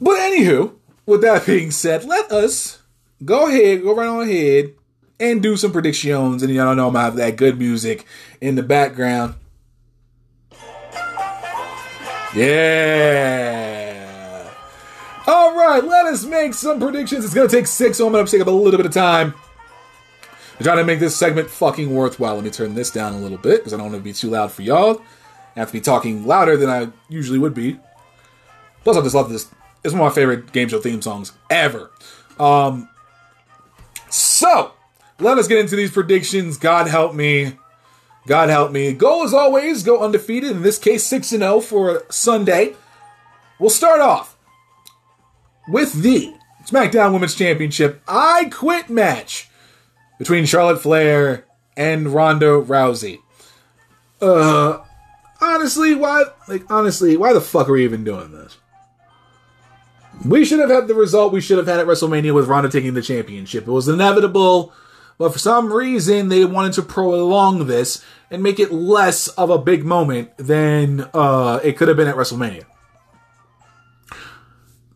But anywho, with that being said, let us go right on ahead and do some predictions. And y'all know I'm going to have that good music in the background. Yeah. All right, let us make some predictions. It's going to take 6, so I'm going to take up a little bit of time. I'm trying to make this segment fucking worthwhile. Let me turn this down a little bit because I don't want to be too loud for y'all. I have to be talking louder than I usually would be. Plus, I just love this. It's one of my favorite game show theme songs ever. So, let us get into these predictions. God help me. God help me. Go, as always, go undefeated. In this case, 6-0 for Sunday. We'll start off with the SmackDown Women's Championship I Quit match between Charlotte Flair and Ronda Rousey. Honestly, why the fuck are we even doing this? We should have had the result we should have had at WrestleMania with Ronda taking the championship. It was inevitable. But for some reason, they wanted to prolong this and make it less of a big moment than it could have been at WrestleMania.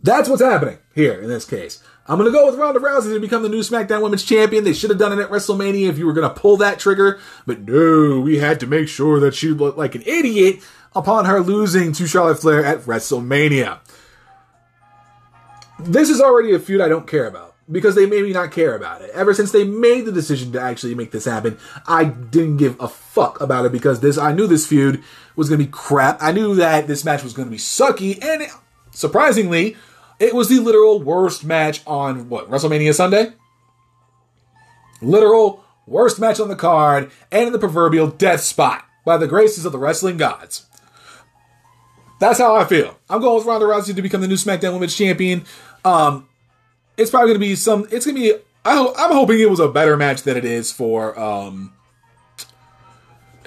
That's what's happening here in this case. I'm going to go with Ronda Rousey to become the new SmackDown Women's Champion. They should have done it at WrestleMania if you were going to pull that trigger. But no, we had to make sure that she looked like an idiot upon her losing to Charlotte Flair at WrestleMania. This is already a feud I don't care about. Because they made me not care about it. Ever since they made the decision to actually make this happen, I didn't give a fuck about it because I knew this feud was going to be crap. I knew that this match was going to be sucky. And surprisingly, it was the literal worst match on, WrestleMania Sunday? Literal worst match on the card and in the proverbial death spot by the graces of the wrestling gods. That's how I feel. I'm going with Ronda Rousey to become the new SmackDown Women's Champion. It's probably going to be I'm hoping it was a better match than it is for, it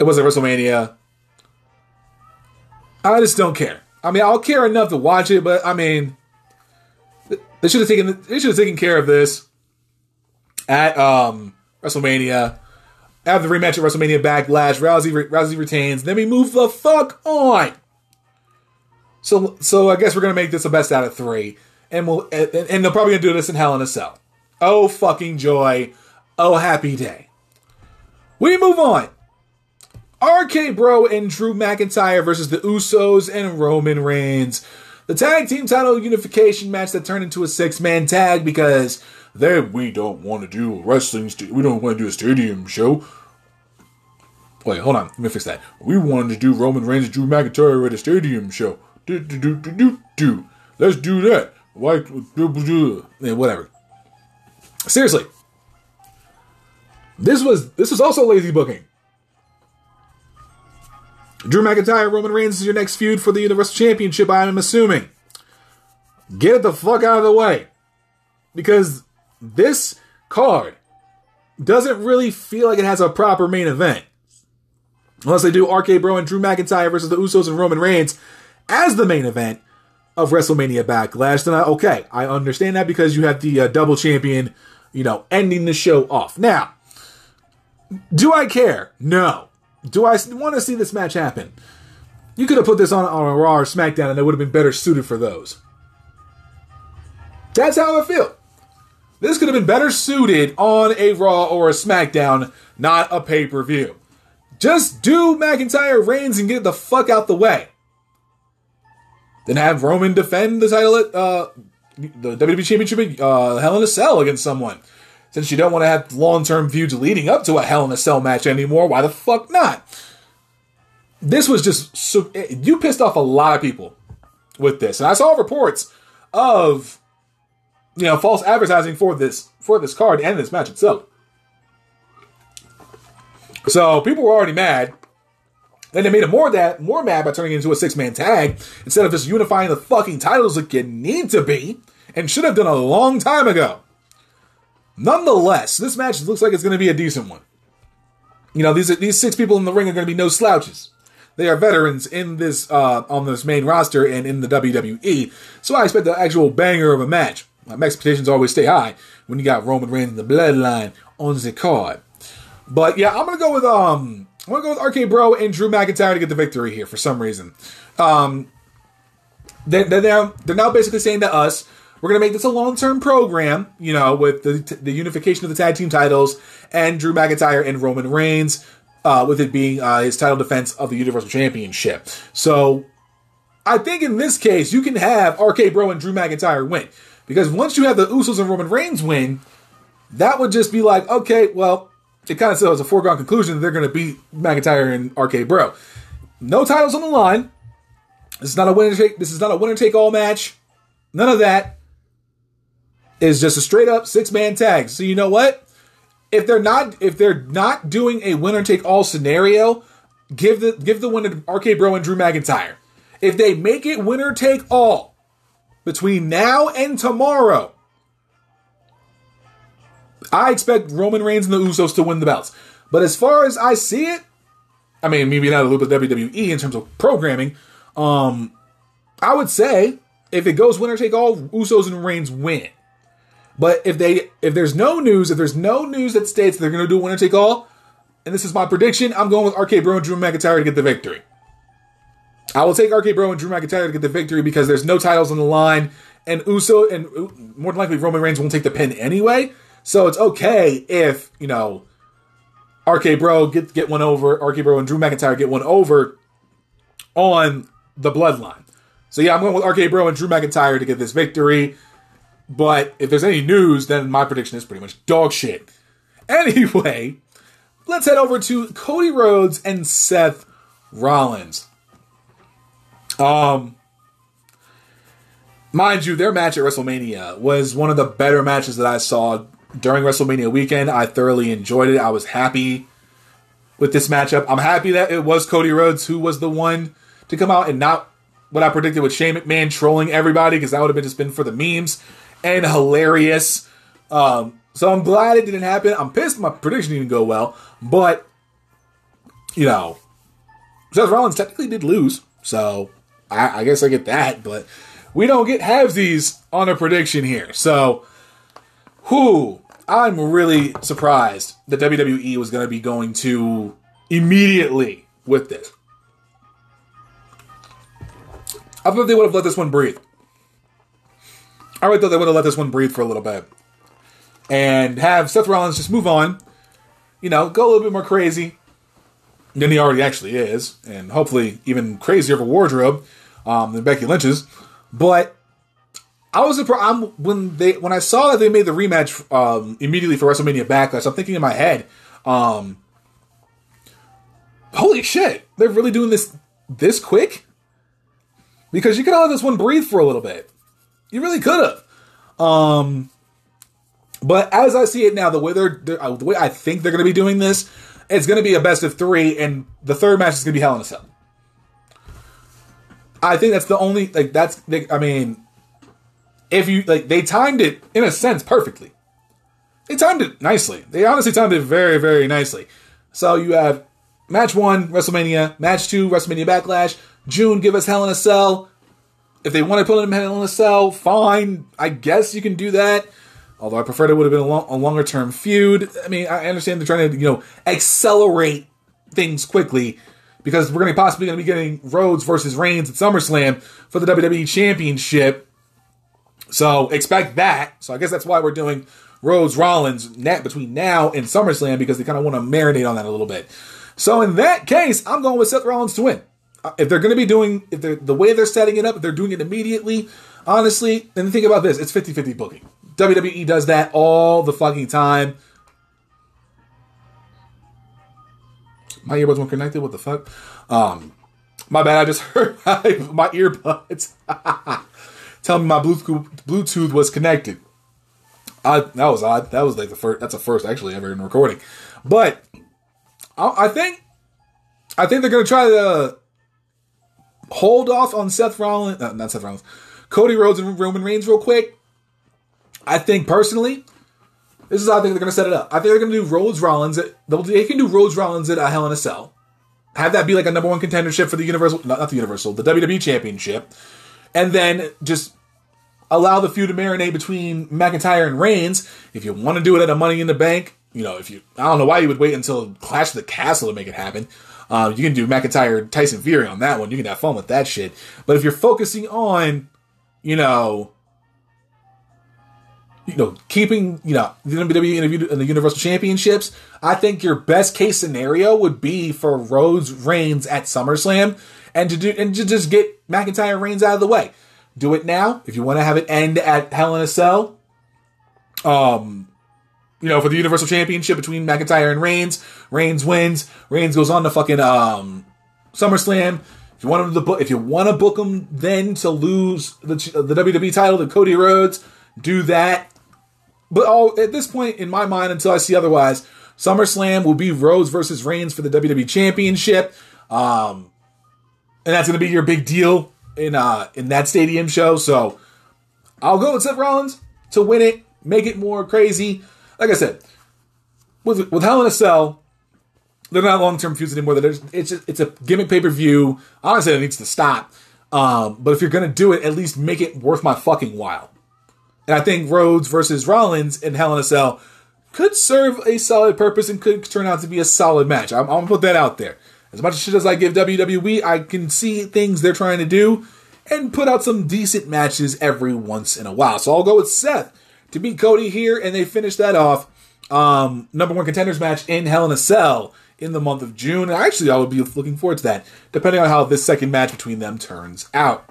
was at WrestleMania. I just don't care. I mean, I'll care enough to watch it, but I mean, they should have taken care of this at, WrestleMania. Have the rematch at WrestleMania Backlash. Rousey retains. Then we move the fuck on. So I guess we're going to make this a best out of 3. And they're probably going to do this in Hell in a Cell. Oh, fucking joy. Oh, happy day. We move on. RK-Bro and Drew McIntyre versus the Usos and Roman Reigns. The tag team title unification match that turned into a 6-man tag because we don't want to do we don't want to do a stadium show. Wait, hold on. Let me fix that. We wanted to do Roman Reigns and Drew McIntyre at a stadium show. Let's do that. White, yeah, whatever. Seriously, this was also lazy booking. Drew McIntyre, Roman Reigns is your next feud for the Universal Championship, I'm assuming. Get it the fuck out of the way. Because this card doesn't really feel like it has a proper main event. Unless they do RK-Bro and Drew McIntyre versus the Usos and Roman Reigns as the main event of WrestleMania Backlash, then okay, I understand that because you have the double champion, you know, ending the show off. Now, do I care? No. Do I want to see this match happen? You could have put this on a Raw or SmackDown and it would have been better suited for those. That's how I feel. This could have been better suited on a Raw or a SmackDown, not a pay-per-view. Just do McIntyre Reigns and get the fuck out the way. Then have Roman defend the title at the WWE Championship, Hell in a Cell against someone. Since you don't want to have long-term feuds leading up to a Hell in a Cell match anymore, why the fuck not? This was just... you pissed off a lot of people with this. And I saw reports of, you know, false advertising for this card and this match itself. So people were already mad. Then they made it more mad by turning it into a six-man tag instead of just unifying the fucking titles like you need to be and should have done a long time ago. Nonetheless, this match looks like it's going to be a decent one. You know, these six people in the ring are going to be no slouches. They are veterans in this on this main roster and in the WWE, so I expect the actual banger of a match. My expectations always stay high when you got Roman Reigns and the Bloodline on the card. But yeah, I'm going to go with RK-Bro and Drew McIntyre to get the victory here for some reason. They're now basically saying to us, we're going to make this a long-term program, you know, with the unification of the tag team titles and Drew McIntyre and Roman Reigns, with it being his title defense of the Universal Championship. So I think in this case, you can have RK-Bro and Drew McIntyre win. Because once you have the Usos and Roman Reigns win, that would just be like, okay, well, it kind of says a foregone conclusion that they're going to beat McIntyre and RK-Bro. No titles on the line. This is not a winner-take-all match. None of that. It's just a straight-up six-man tag. So you know what? If they're not doing a winner-take-all scenario, give the win to RK-Bro and Drew McIntyre. If they make it winner-take-all between now and tomorrow, I expect Roman Reigns and the Usos to win the belts. But as far as I see it, I mean, maybe not a little bit WWE in terms of programming, I would say if it goes winner take all, Usos and Reigns win. But if there's no news that states they're going to do winner take all, and this is my prediction, I'm going with RK-Bro and Drew McIntyre to get the victory. I will take RK-Bro and Drew McIntyre to get the victory because there's no titles on the line, and Uso and more than likely Roman Reigns won't take the pin anyway. So it's okay if, you know, RK-Bro and Drew McIntyre get one over on the Bloodline. So yeah, I'm going with RK-Bro and Drew McIntyre to get this victory. But if there's any news, then my prediction is pretty much dog shit. Anyway, let's head over to Cody Rhodes and Seth Rollins. Mind you, their match at WrestleMania was one of the better matches that I saw during WrestleMania weekend. I thoroughly enjoyed it. I was happy with this matchup. I'm happy that it was Cody Rhodes who was the one to come out and not what I predicted with Shane McMahon trolling everybody, because that would have been just been for the memes and hilarious. So I'm glad it didn't happen. I'm pissed my prediction didn't go well, but you know, Seth Rollins technically did lose, so I guess I get that, but we don't get halvesies on a prediction here. So I'm really surprised that WWE was going to be going to immediately with this. I thought they would have let this one breathe. I really thought they would have let this one breathe for a little bit. And have Seth Rollins just move on. You know, go a little bit more crazy than he already actually is. And hopefully even crazier of a wardrobe than Becky Lynch's. But I was surprised when I saw that they made the rematch immediately for WrestleMania Backlash. I'm thinking in my head, holy shit, they're really doing this quick? Because you could have let this one breathe for a little bit. You really could have. But as I see it now, the way the way I think they're going to be doing this, it's going to be a best of three, and the third match is going to be Hell in a Cell. I think that's the only, like, that's, I mean, if you, like, they timed it, in a sense, perfectly. They timed it nicely. They honestly timed it very, very nicely. So you have match one, WrestleMania, match two, WrestleMania Backlash, June, give us Hell in a Cell. If they want to put him in Hell in a Cell, fine. I guess you can do that. Although I preferred it would have been a longer-term feud. I mean, I understand they're trying to, you know, accelerate things quickly, because we're going to possibly going to be getting Rhodes versus Reigns at SummerSlam for the WWE Championship. So expect that. So I guess that's why we're doing Rhodes-Rollins between now and SummerSlam, because they kind of want to marinate on that a little bit. So in that case, I'm going with Seth Rollins to win. If they're going to be doing, if they're, the way they're setting it up, if they're doing it immediately, honestly, then think about this. It's 50-50 booking. WWE does that all the fucking time. My earbuds weren't connected? What the fuck? My bad, I just heard my earbuds. Tell me my Bluetooth was connected. That was odd. That was like the first, that's a first actually ever in recording. But I think they're going to try to hold off on Cody Rhodes and Roman Reigns real quick. I think personally, this is how I think they're going to set it up. I think they're going to do Rhodes-Rollins. They can do Rhodes-Rollins at a Hell in a Cell. Have that be like a number one contendership for the the WWE Championship. And then just allow the feud to marinate between McIntyre and Reigns. If you want to do it at a Money in the Bank, you know, I don't know why you would wait until Clash of the Castle to make it happen. You can do McIntyre, Tyson Fury on that one. You can have fun with that shit. But if you're focusing on, you know, keeping, the WWE and the Universal Championships, I think your best case scenario would be for Rhodes Reigns at SummerSlam, and to just get McIntyre Reigns out of the way. Do it now if you want to have it end at Hell in a Cell. For the Universal Championship between McIntyre and Reigns, Reigns wins. Reigns goes on to fucking SummerSlam. If you want to book him then to lose the WWE title to Cody Rhodes, do that. But at this point, in my mind, until I see otherwise, SummerSlam will be Rhodes versus Reigns for the WWE Championship. And that's going to be your big deal in that stadium show. So I'll go with Seth Rollins to win it, make it more crazy. Like I said, with Hell in a Cell, they're not long-term feuds anymore. It's a gimmick pay-per-view. Honestly, it needs to stop. But if you're going to do it, at least make it worth my fucking while. And I think Rhodes versus Rollins in Hell in a Cell could serve a solid purpose and could turn out to be a solid match. I'm going to put that out there. As much shit as I give WWE, I can see things they're trying to do and put out some decent matches every once in a while. So I'll go with Seth to beat Cody here, and they finish that off. Number one contenders match in Hell in a Cell in the month of June. And actually, I would be looking forward to that, depending on how this second match between them turns out.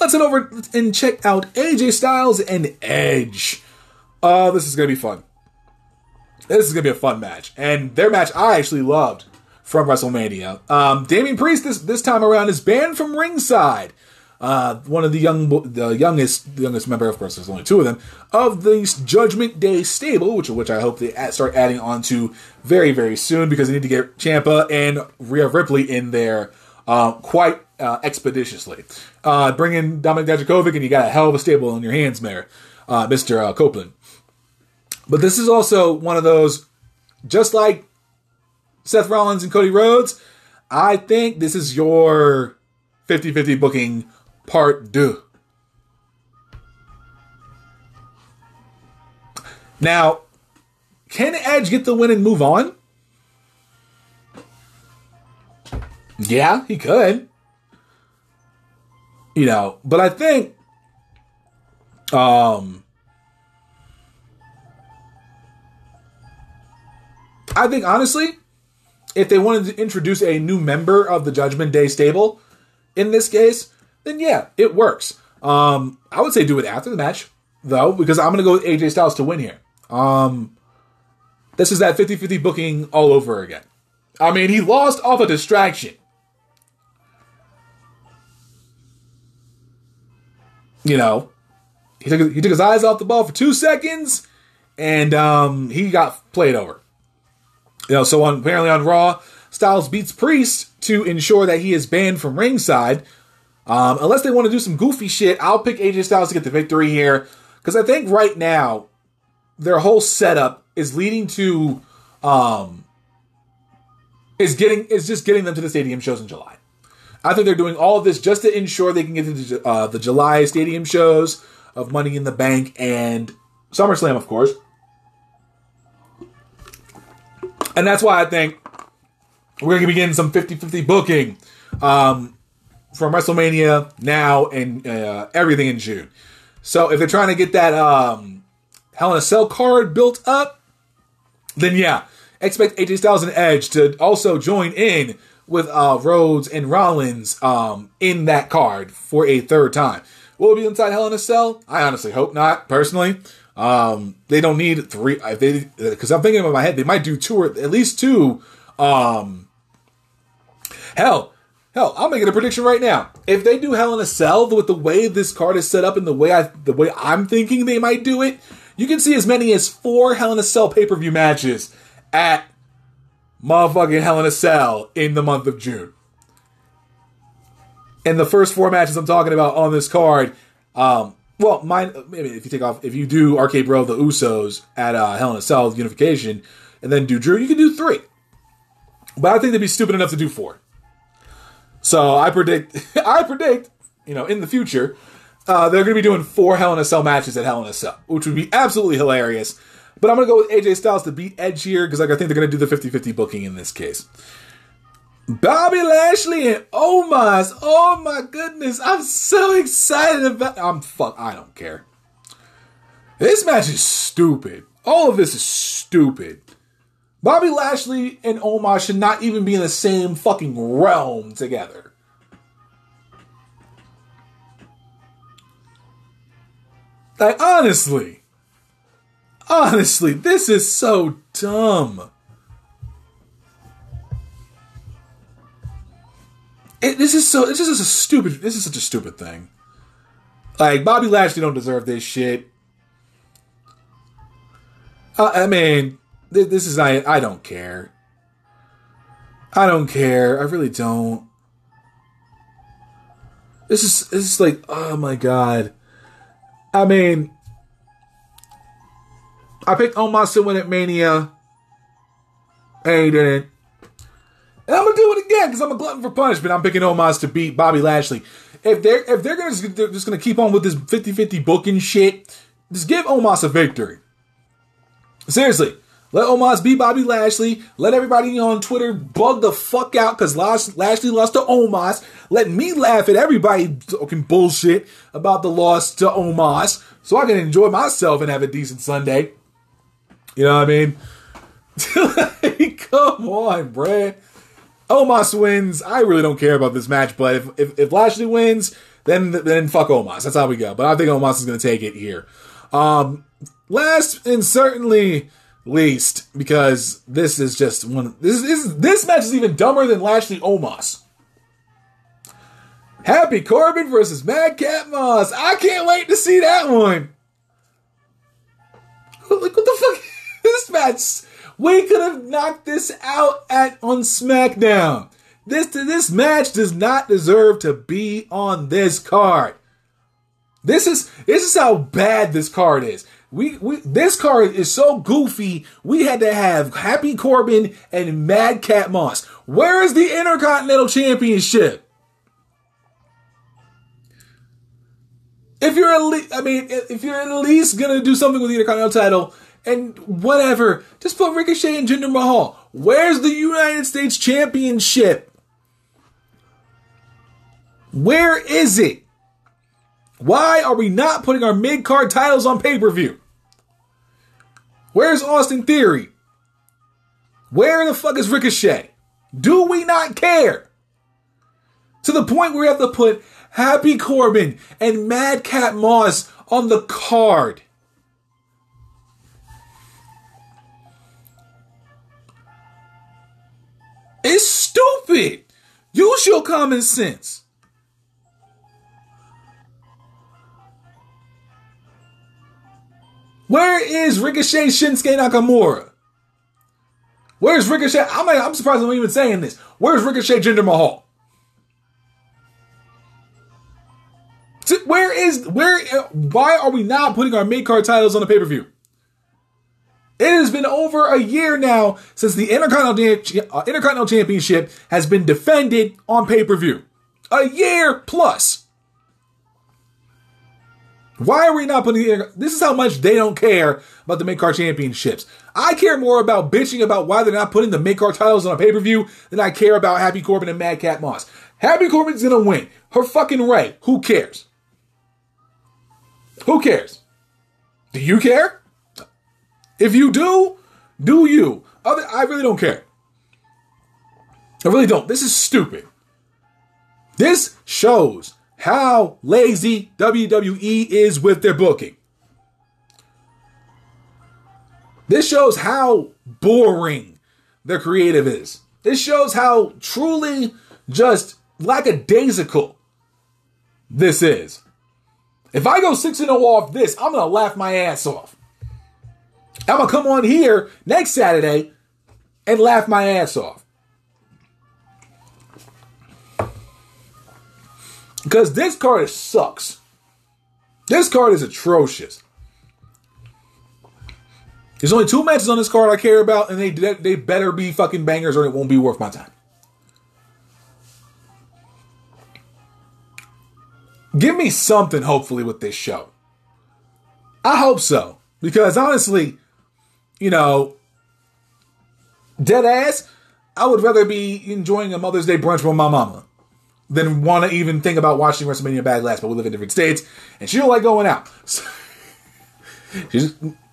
Let's head over and check out AJ Styles and Edge. Oh, this is going to be fun. This is going to be a fun match. And their match I actually loved from WrestleMania. Damian Priest this time around is banned from ringside. One of the youngest member, of course, there's only two of them, of the Judgment Day stable, which I hope they start adding on to very, very soon, because they need to get Ciampa and Rhea Ripley in there quite expeditiously. Bring in Dominik Dijakovic, and you got a hell of a stable on your hands there, Mr. Copeland. But this is also one of those, just like Seth Rollins and Cody Rhodes, I think this is your 50-50 booking part deux. Now, can Edge get the win and move on? Yeah, he could. But I think honestly, if they wanted to introduce a new member of the Judgment Day stable in this case, then yeah, it works. I would say do it after the match, though, because I'm going to go with AJ Styles to win here. This is that 50-50 booking all over again. I mean, he lost off a distraction. you know, he took his eyes off the ball for 2 seconds, and he got played over. You know, so apparently on Raw, Styles beats Priest to ensure that he is banned from ringside. Unless they want to do some goofy shit, I'll pick AJ Styles to get the victory here. Because I think right now, their whole setup is leading to... is just getting them to the stadium shows in July. I think they're doing all of this just to ensure they can get to the July stadium shows of Money in the Bank and SummerSlam, of course. And that's why I think we're going to begin some 50-50 booking from WrestleMania now and everything in June. So if they're trying to get that Hell in a Cell card built up, then yeah, expect AJ Styles and Edge to also join in with Rhodes and Rollins in that card for a third time. Will it be inside Hell in a Cell? I honestly hope not, personally. They don't need three, because I'm thinking in my head, they might do two or at least two. Hell, I'm making a prediction right now. If they do Hell in a Cell with the way this card is set up and the way I'm thinking they might do it, you can see as many as 4 Hell in a Cell pay-per-view matches at motherfucking Hell in a Cell in the month of June. And the first 4 matches I'm talking about on this card, maybe if you do RK-Bro, the Usos at Hell in a Cell Unification, and then do Drew, you can do 3. But I think they'd be stupid enough to do 4. So I predict, you know, in the future, they're going to be doing 4 Hell in a Cell matches at Hell in a Cell, which would be absolutely hilarious. But I'm going to go with AJ Styles to beat Edge here, because I think they're going to do the 50-50 booking in this case. Bobby Lashley and Omos. Oh my goodness. I'm so excited about... I don't care. This match is stupid. All of this is stupid. Bobby Lashley and Omos should not even be in the same fucking realm together. Like, honestly, this is so dumb. This is such a stupid thing. Like, Bobby Lashley don't deserve this shit. I don't care. I don't care. I really don't. This is like, oh my god. I picked Omos to win at Mania. And he didn't. And I'm going to do it again because I'm a glutton for punishment. I'm picking Omos to beat Bobby Lashley. If they're just going to keep on with this 50-50 booking shit, just give Omos a victory. Seriously. Let Omos beat Bobby Lashley. Let everybody on Twitter bug the fuck out because Lashley lost to Omos. Let me laugh at everybody talking bullshit about the loss to Omos so I can enjoy myself and have a decent Sunday. You know what I mean? Come on, bruh. Omos wins. I really don't care about this match, but if Lashley wins, then fuck Omos. That's how we go. But I think Omos is going to take it here. Last and certainly... least, because this is just one. This match is even dumber than Lashley Omos. Happy Corbin versus Madcap Moss. I can't wait to see that one. Like, what the fuck? This match. We could have knocked this out on SmackDown. This match does not deserve to be on this card. This is how bad this card is. This card is so goofy, we had to have Happy Corbin and Madcap Moss. Where is the Intercontinental Championship? If you're at least going to do something with the Intercontinental title and whatever, just put Ricochet and Jinder Mahal. Where's the United States Championship? Where is it? Why are we not putting our mid-card titles on pay-per-view? Where's Austin Theory? Where the fuck is Ricochet? Do we not care? To the point where we have to put Happy Corbin and Madcap Moss on the card. It's stupid. Use your common sense. Where is Ricochet Shinsuke Nakamura? Where's Ricochet? I'm surprised I'm even saying this. Where's Ricochet Jinder Mahal? Why are we not putting our mid-card titles on the pay-per-view? It has been over a year now since the Intercontinental Championship has been defended on pay-per-view. A year plus. Why are we not putting the... This is how much they don't care about the mid-card championships. I care more about bitching about why they're not putting the mid-card titles on a pay-per-view than I care about Happy Corbin and Madcap Moss. Happy Corbin's going to win. Her fucking right. Who cares? Who cares? Do you care? If you do, do you. I really don't care. I really don't. This is stupid. This shows how lazy WWE is with their booking. This shows how boring their creative is. This shows how truly just lackadaisical this is. If I go 6-0 off this, I'm going to laugh my ass off. I'm going to come on here next Saturday and laugh my ass off. Because this card sucks. This card is atrocious. There's only two matches on this card I care about, and they better be fucking bangers or it won't be worth my time. Give me something, hopefully, with this show. I hope so. Because honestly, you know, dead ass, I would rather be enjoying a Mother's Day brunch with my mama than want to even think about watching WrestleMania Backlash, but we live in different states, and she don't like going out. So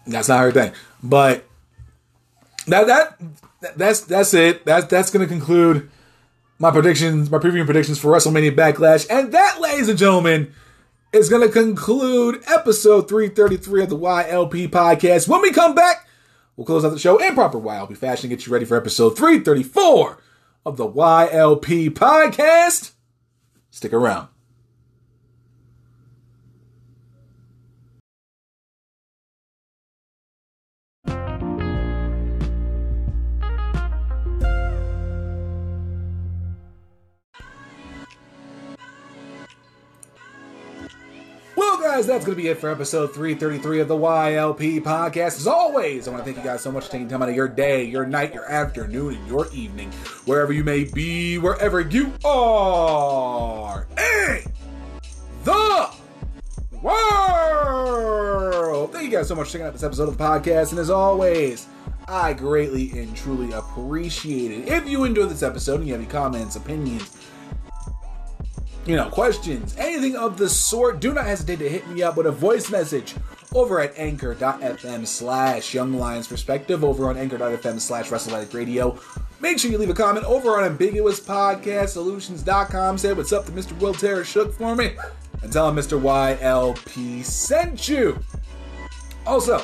that's not her thing. But that's it. That's going to conclude my predictions, my preview predictions for WrestleMania Backlash. And that, ladies and gentlemen, is going to conclude episode 333 of the YLP podcast. When we come back, we'll close out the show in proper YLP fashion and get you ready for episode 334 of the YLP podcast. Stick around. Guys, that's going to be it for episode 333 of the YLP podcast. As always, I want to thank you guys so much for taking time out of your day, your night, your afternoon, and your evening, wherever you may be, wherever you are in the world. Thank you guys so much for checking out this episode of the podcast. And as always, I greatly and truly appreciate it. If you enjoyed this episode and you have any comments, opinions, you know, questions, anything of the sort, do not hesitate to hit me up with a voice message over at anchor.fm/YoungLionsPerspective, over on anchor.fm/WrestleLaticRadio. Make sure you leave a comment over on ambiguouspodcastsolutions.com. Say what's up to Mr. Will Terror Shook for me and tell him Mr. YLP sent you. Also,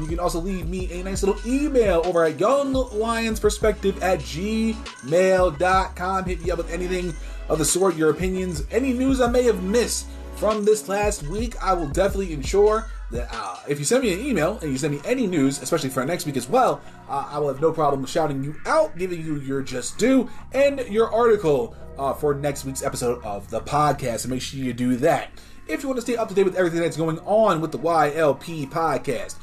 you can also leave me a nice little email over at YoungLionsPerspective@gmail.com. Hit me up with anything of the sort, your opinions, any news I may have missed from this last week. I will definitely ensure that if you send me an email and you send me any news, especially for next week as well, I will have no problem shouting you out, giving you your just due, and your article for next week's episode of the podcast. So make sure you do that. If you want to stay up to date with everything that's going on with the YLP podcast,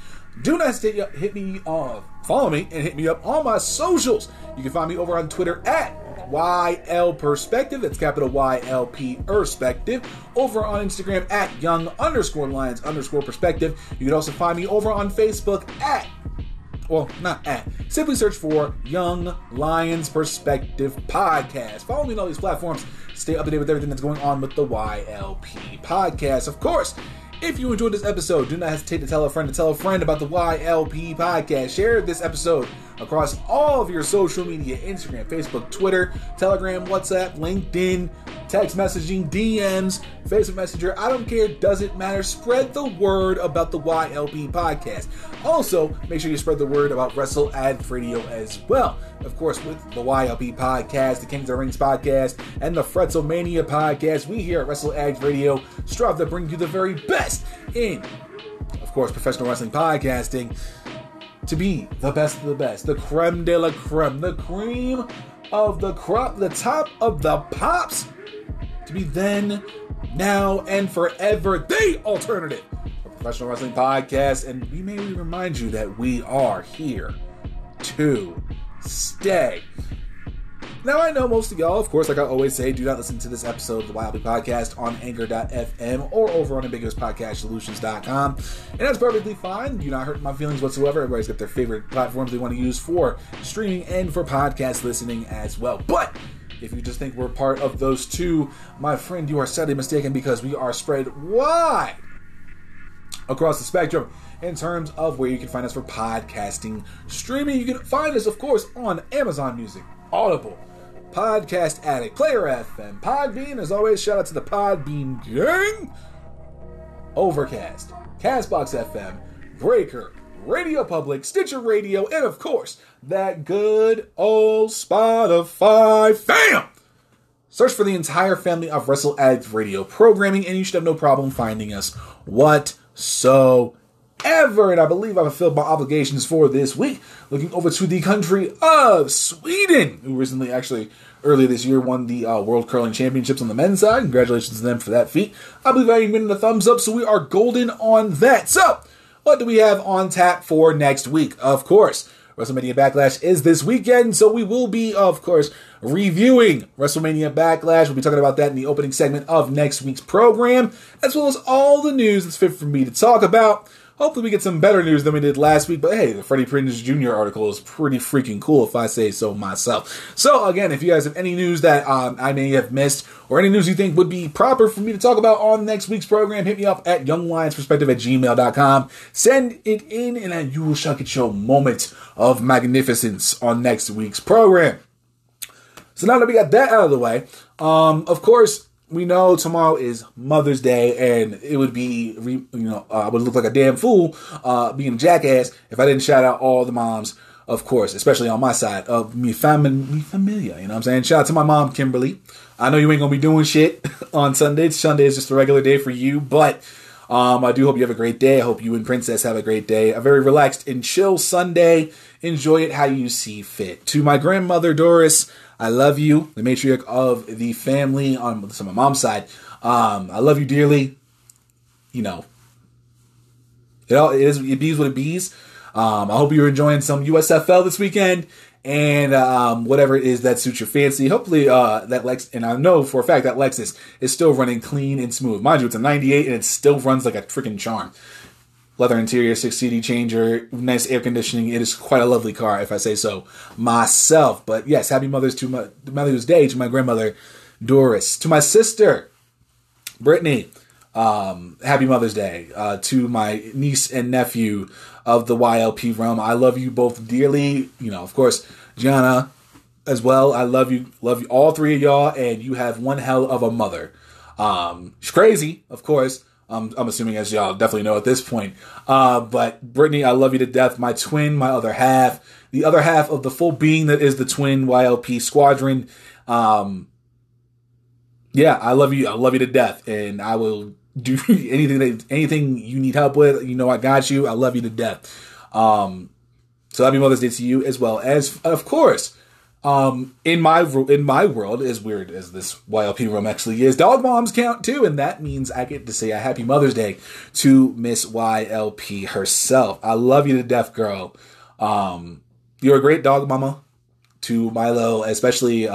do not hesitate to hit me up, follow me, and hit me up on my socials. You can find me over on Twitter at YL Perspective, that's capital YLP Perspective, over on Instagram at young_lions_perspective. You can also find me over on Facebook at, well, not at, simply search for Young Lions Perspective Podcast. Follow me on all these platforms. Stay up to date with everything that's going on with the YLP Podcast. Of course, if you enjoyed this episode, do not hesitate to tell a friend about the YLP podcast. Share this episode across all of your social media, Instagram, Facebook, Twitter, Telegram, WhatsApp, LinkedIn, text messaging, DMs, Facebook Messenger. I don't care. Doesn't matter. Spread the word about the YLP podcast. Also, make sure you spread the word about Wrestle Ad Radio as well. Of course, with the YLP podcast, the Kings of the Rings podcast, and the Fretzelmania podcast, we here at Wrestle Ad Radio strive to bring you the very best in course, professional wrestling podcasting, to be the best of the best, the creme de la creme, the cream of the crop, the top of the pops, to be then, now, and forever the alternative for professional wrestling podcasts. And we may remind you that we are here to stay. Now, I know most of y'all, of course, like I always say, do not listen to this episode of the YLP Podcast on anchor.fm or over on ambiguouspodcastsolutions.com. And that's perfectly fine. You're not hurting my feelings whatsoever. Everybody's got their favorite platforms they want to use for streaming and for podcast listening as well. But if you just think we're part of those two, my friend, you are sadly mistaken, because we are spread wide across the spectrum in terms of where you can find us for podcasting streaming. You can find us, of course, on Amazon Music, Audible, Podcast Addict, Player FM, Podbean. As always, shout out to the Podbean gang. Overcast, Castbox FM, Breaker, Radio Public, Stitcher Radio, and of course, that good old Spotify fam. Search for the entire family of Wrestle Ads Radio programming, and you should have no problem finding us whatsoever. And I believe I fulfilled my obligations for this week, looking over to the country of Sweden, who recently, actually earlier this year, won the World Curling Championships on the men's side. Congratulations to them for that feat. I believe I even went in the thumbs up, so we are golden on that. So, what do we have on tap for next week? Of course, WrestleMania Backlash is this weekend, so we will be, of course, reviewing WrestleMania Backlash. We'll be talking about that in the opening segment of next week's program, as well as all the news that's fit for me to talk about. Hopefully we get some better news than we did last week, but hey, the Freddie Prinze Jr. article is pretty freaking cool, if I say so myself. So again, if you guys have any news that I may have missed, or any news you think would be proper for me to talk about on next week's program, hit me up at younglionsperspective@gmail.com. Send it in, and you shall get your moment of magnificence on next week's program. So now that we got that out of the way, of course, we know tomorrow is Mother's Day, and it would be, I would look like a damn fool, being a jackass, if I didn't shout out all the moms, of course, especially on my side of me familia, you know what I'm saying? Shout out to my mom, Kimberly. I know you ain't going to be doing shit on Sunday. Sunday is just a regular day for you, but I do hope you have a great day. I hope you and Princess have a great day. A very relaxed and chill Sunday. Enjoy it how you see fit. To my grandmother, Doris, I love you, the matriarch of the family on my mom's side. I love you dearly. You know, it bees what it bees. I hope you're enjoying some USFL this weekend, and whatever it is that suits your fancy. Hopefully that Lexus, and I know for a fact that Lexus is still running clean and smooth. Mind you, it's a 98 and it still runs like a freaking charm. Leather interior, 6 CD changer, nice air conditioning. It is quite a lovely car, if I say so myself. But yes, happy Mother's Day to my grandmother, Doris. To my sister, Brittany, happy Mother's Day. To my niece and nephew of the YLP realm, I love you both dearly. You know, of course, Gianna as well. I love you all three of y'all, and you have one hell of a mother. She's crazy, of course. I'm assuming, as y'all definitely know at this point. But Brittany, I love you to death. My twin, my other half, the other half of the full being that is the twin YLP squadron. Yeah, I love you. I love you to death, and I will do anything you need help with. You know, I got you. I love you to death. So happy Mother's Day to you, as well as, of course, in my world, as weird as this YLP room actually is, dog moms count too, and that means I get to say a happy Mother's Day to Miss YLP herself. I love you to death, girl. You're a great dog mama to Milo, especially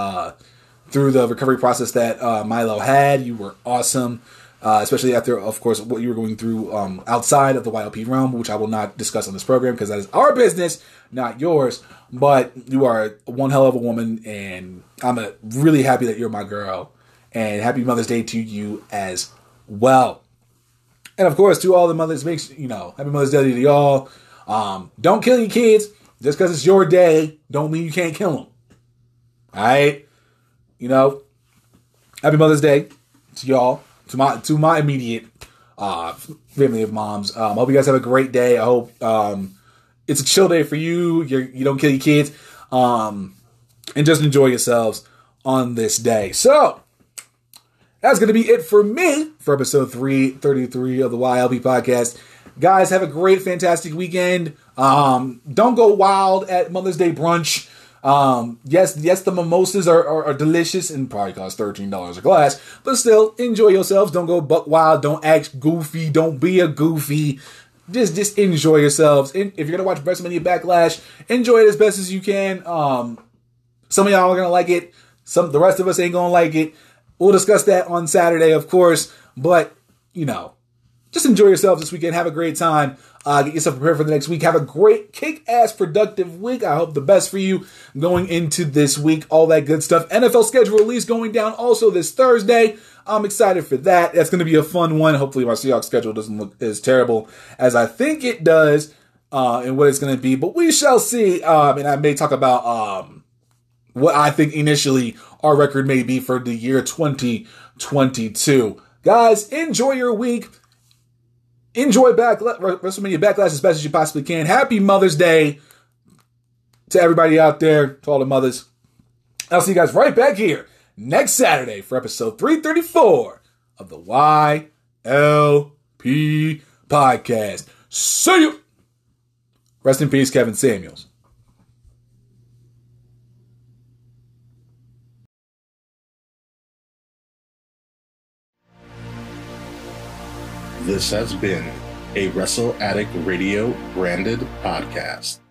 through the recovery process that Milo had. You were awesome, especially after, of course, what you were going through outside of the YLP realm, which I will not discuss on this program because that is our business, not yours. But you are one hell of a woman, and I'm really happy that you're my girl. And happy Mother's Day to you as well. And of course, to all the mothers, happy Mother's Day to y'all. Don't kill your kids. Just because it's your day, don't mean you can't kill them. All right? Happy Mother's Day to y'all, to my immediate family of moms. I hope you guys have a great day. I hope... it's a chill day for you. You don't kill your kids. And just enjoy yourselves on this day. So, That's going to be it for me for episode 333 of the YLP podcast. Guys, have a great, fantastic weekend. Don't go wild at Mother's Day brunch. Yes, the mimosas are delicious and probably cost $13 a glass, but still, enjoy yourselves. Don't go buck wild. Don't act goofy. Don't be a goofy. Just enjoy yourselves. And if you're going to watch WrestleMania Backlash, enjoy it as best as you can. Some of y'all are going to like it. The rest of us ain't going to like it. We'll discuss that on Saturday, of course, but, you know, just enjoy yourselves this weekend. Have a great time. Get yourself prepared for the next week. Have a great, kick-ass, productive week. I hope the best for you going into this week. All that good stuff. NFL schedule release going down also this Thursday. I'm excited for that. That's going to be a fun one. Hopefully my Seahawks schedule doesn't look as terrible as I think it does and what it's going to be. But we shall see. And I may talk about what I think initially our record may be for the year 2022. Guys, enjoy your week. Enjoy WrestleMania Backlash as best as you possibly can. Happy Mother's Day to everybody out there, to all the mothers. I'll see you guys right back here next Saturday for episode 334 of the YLP podcast. See you. Rest in peace, Kevin Samuels. This has been a Wrestle Addict Radio branded podcast.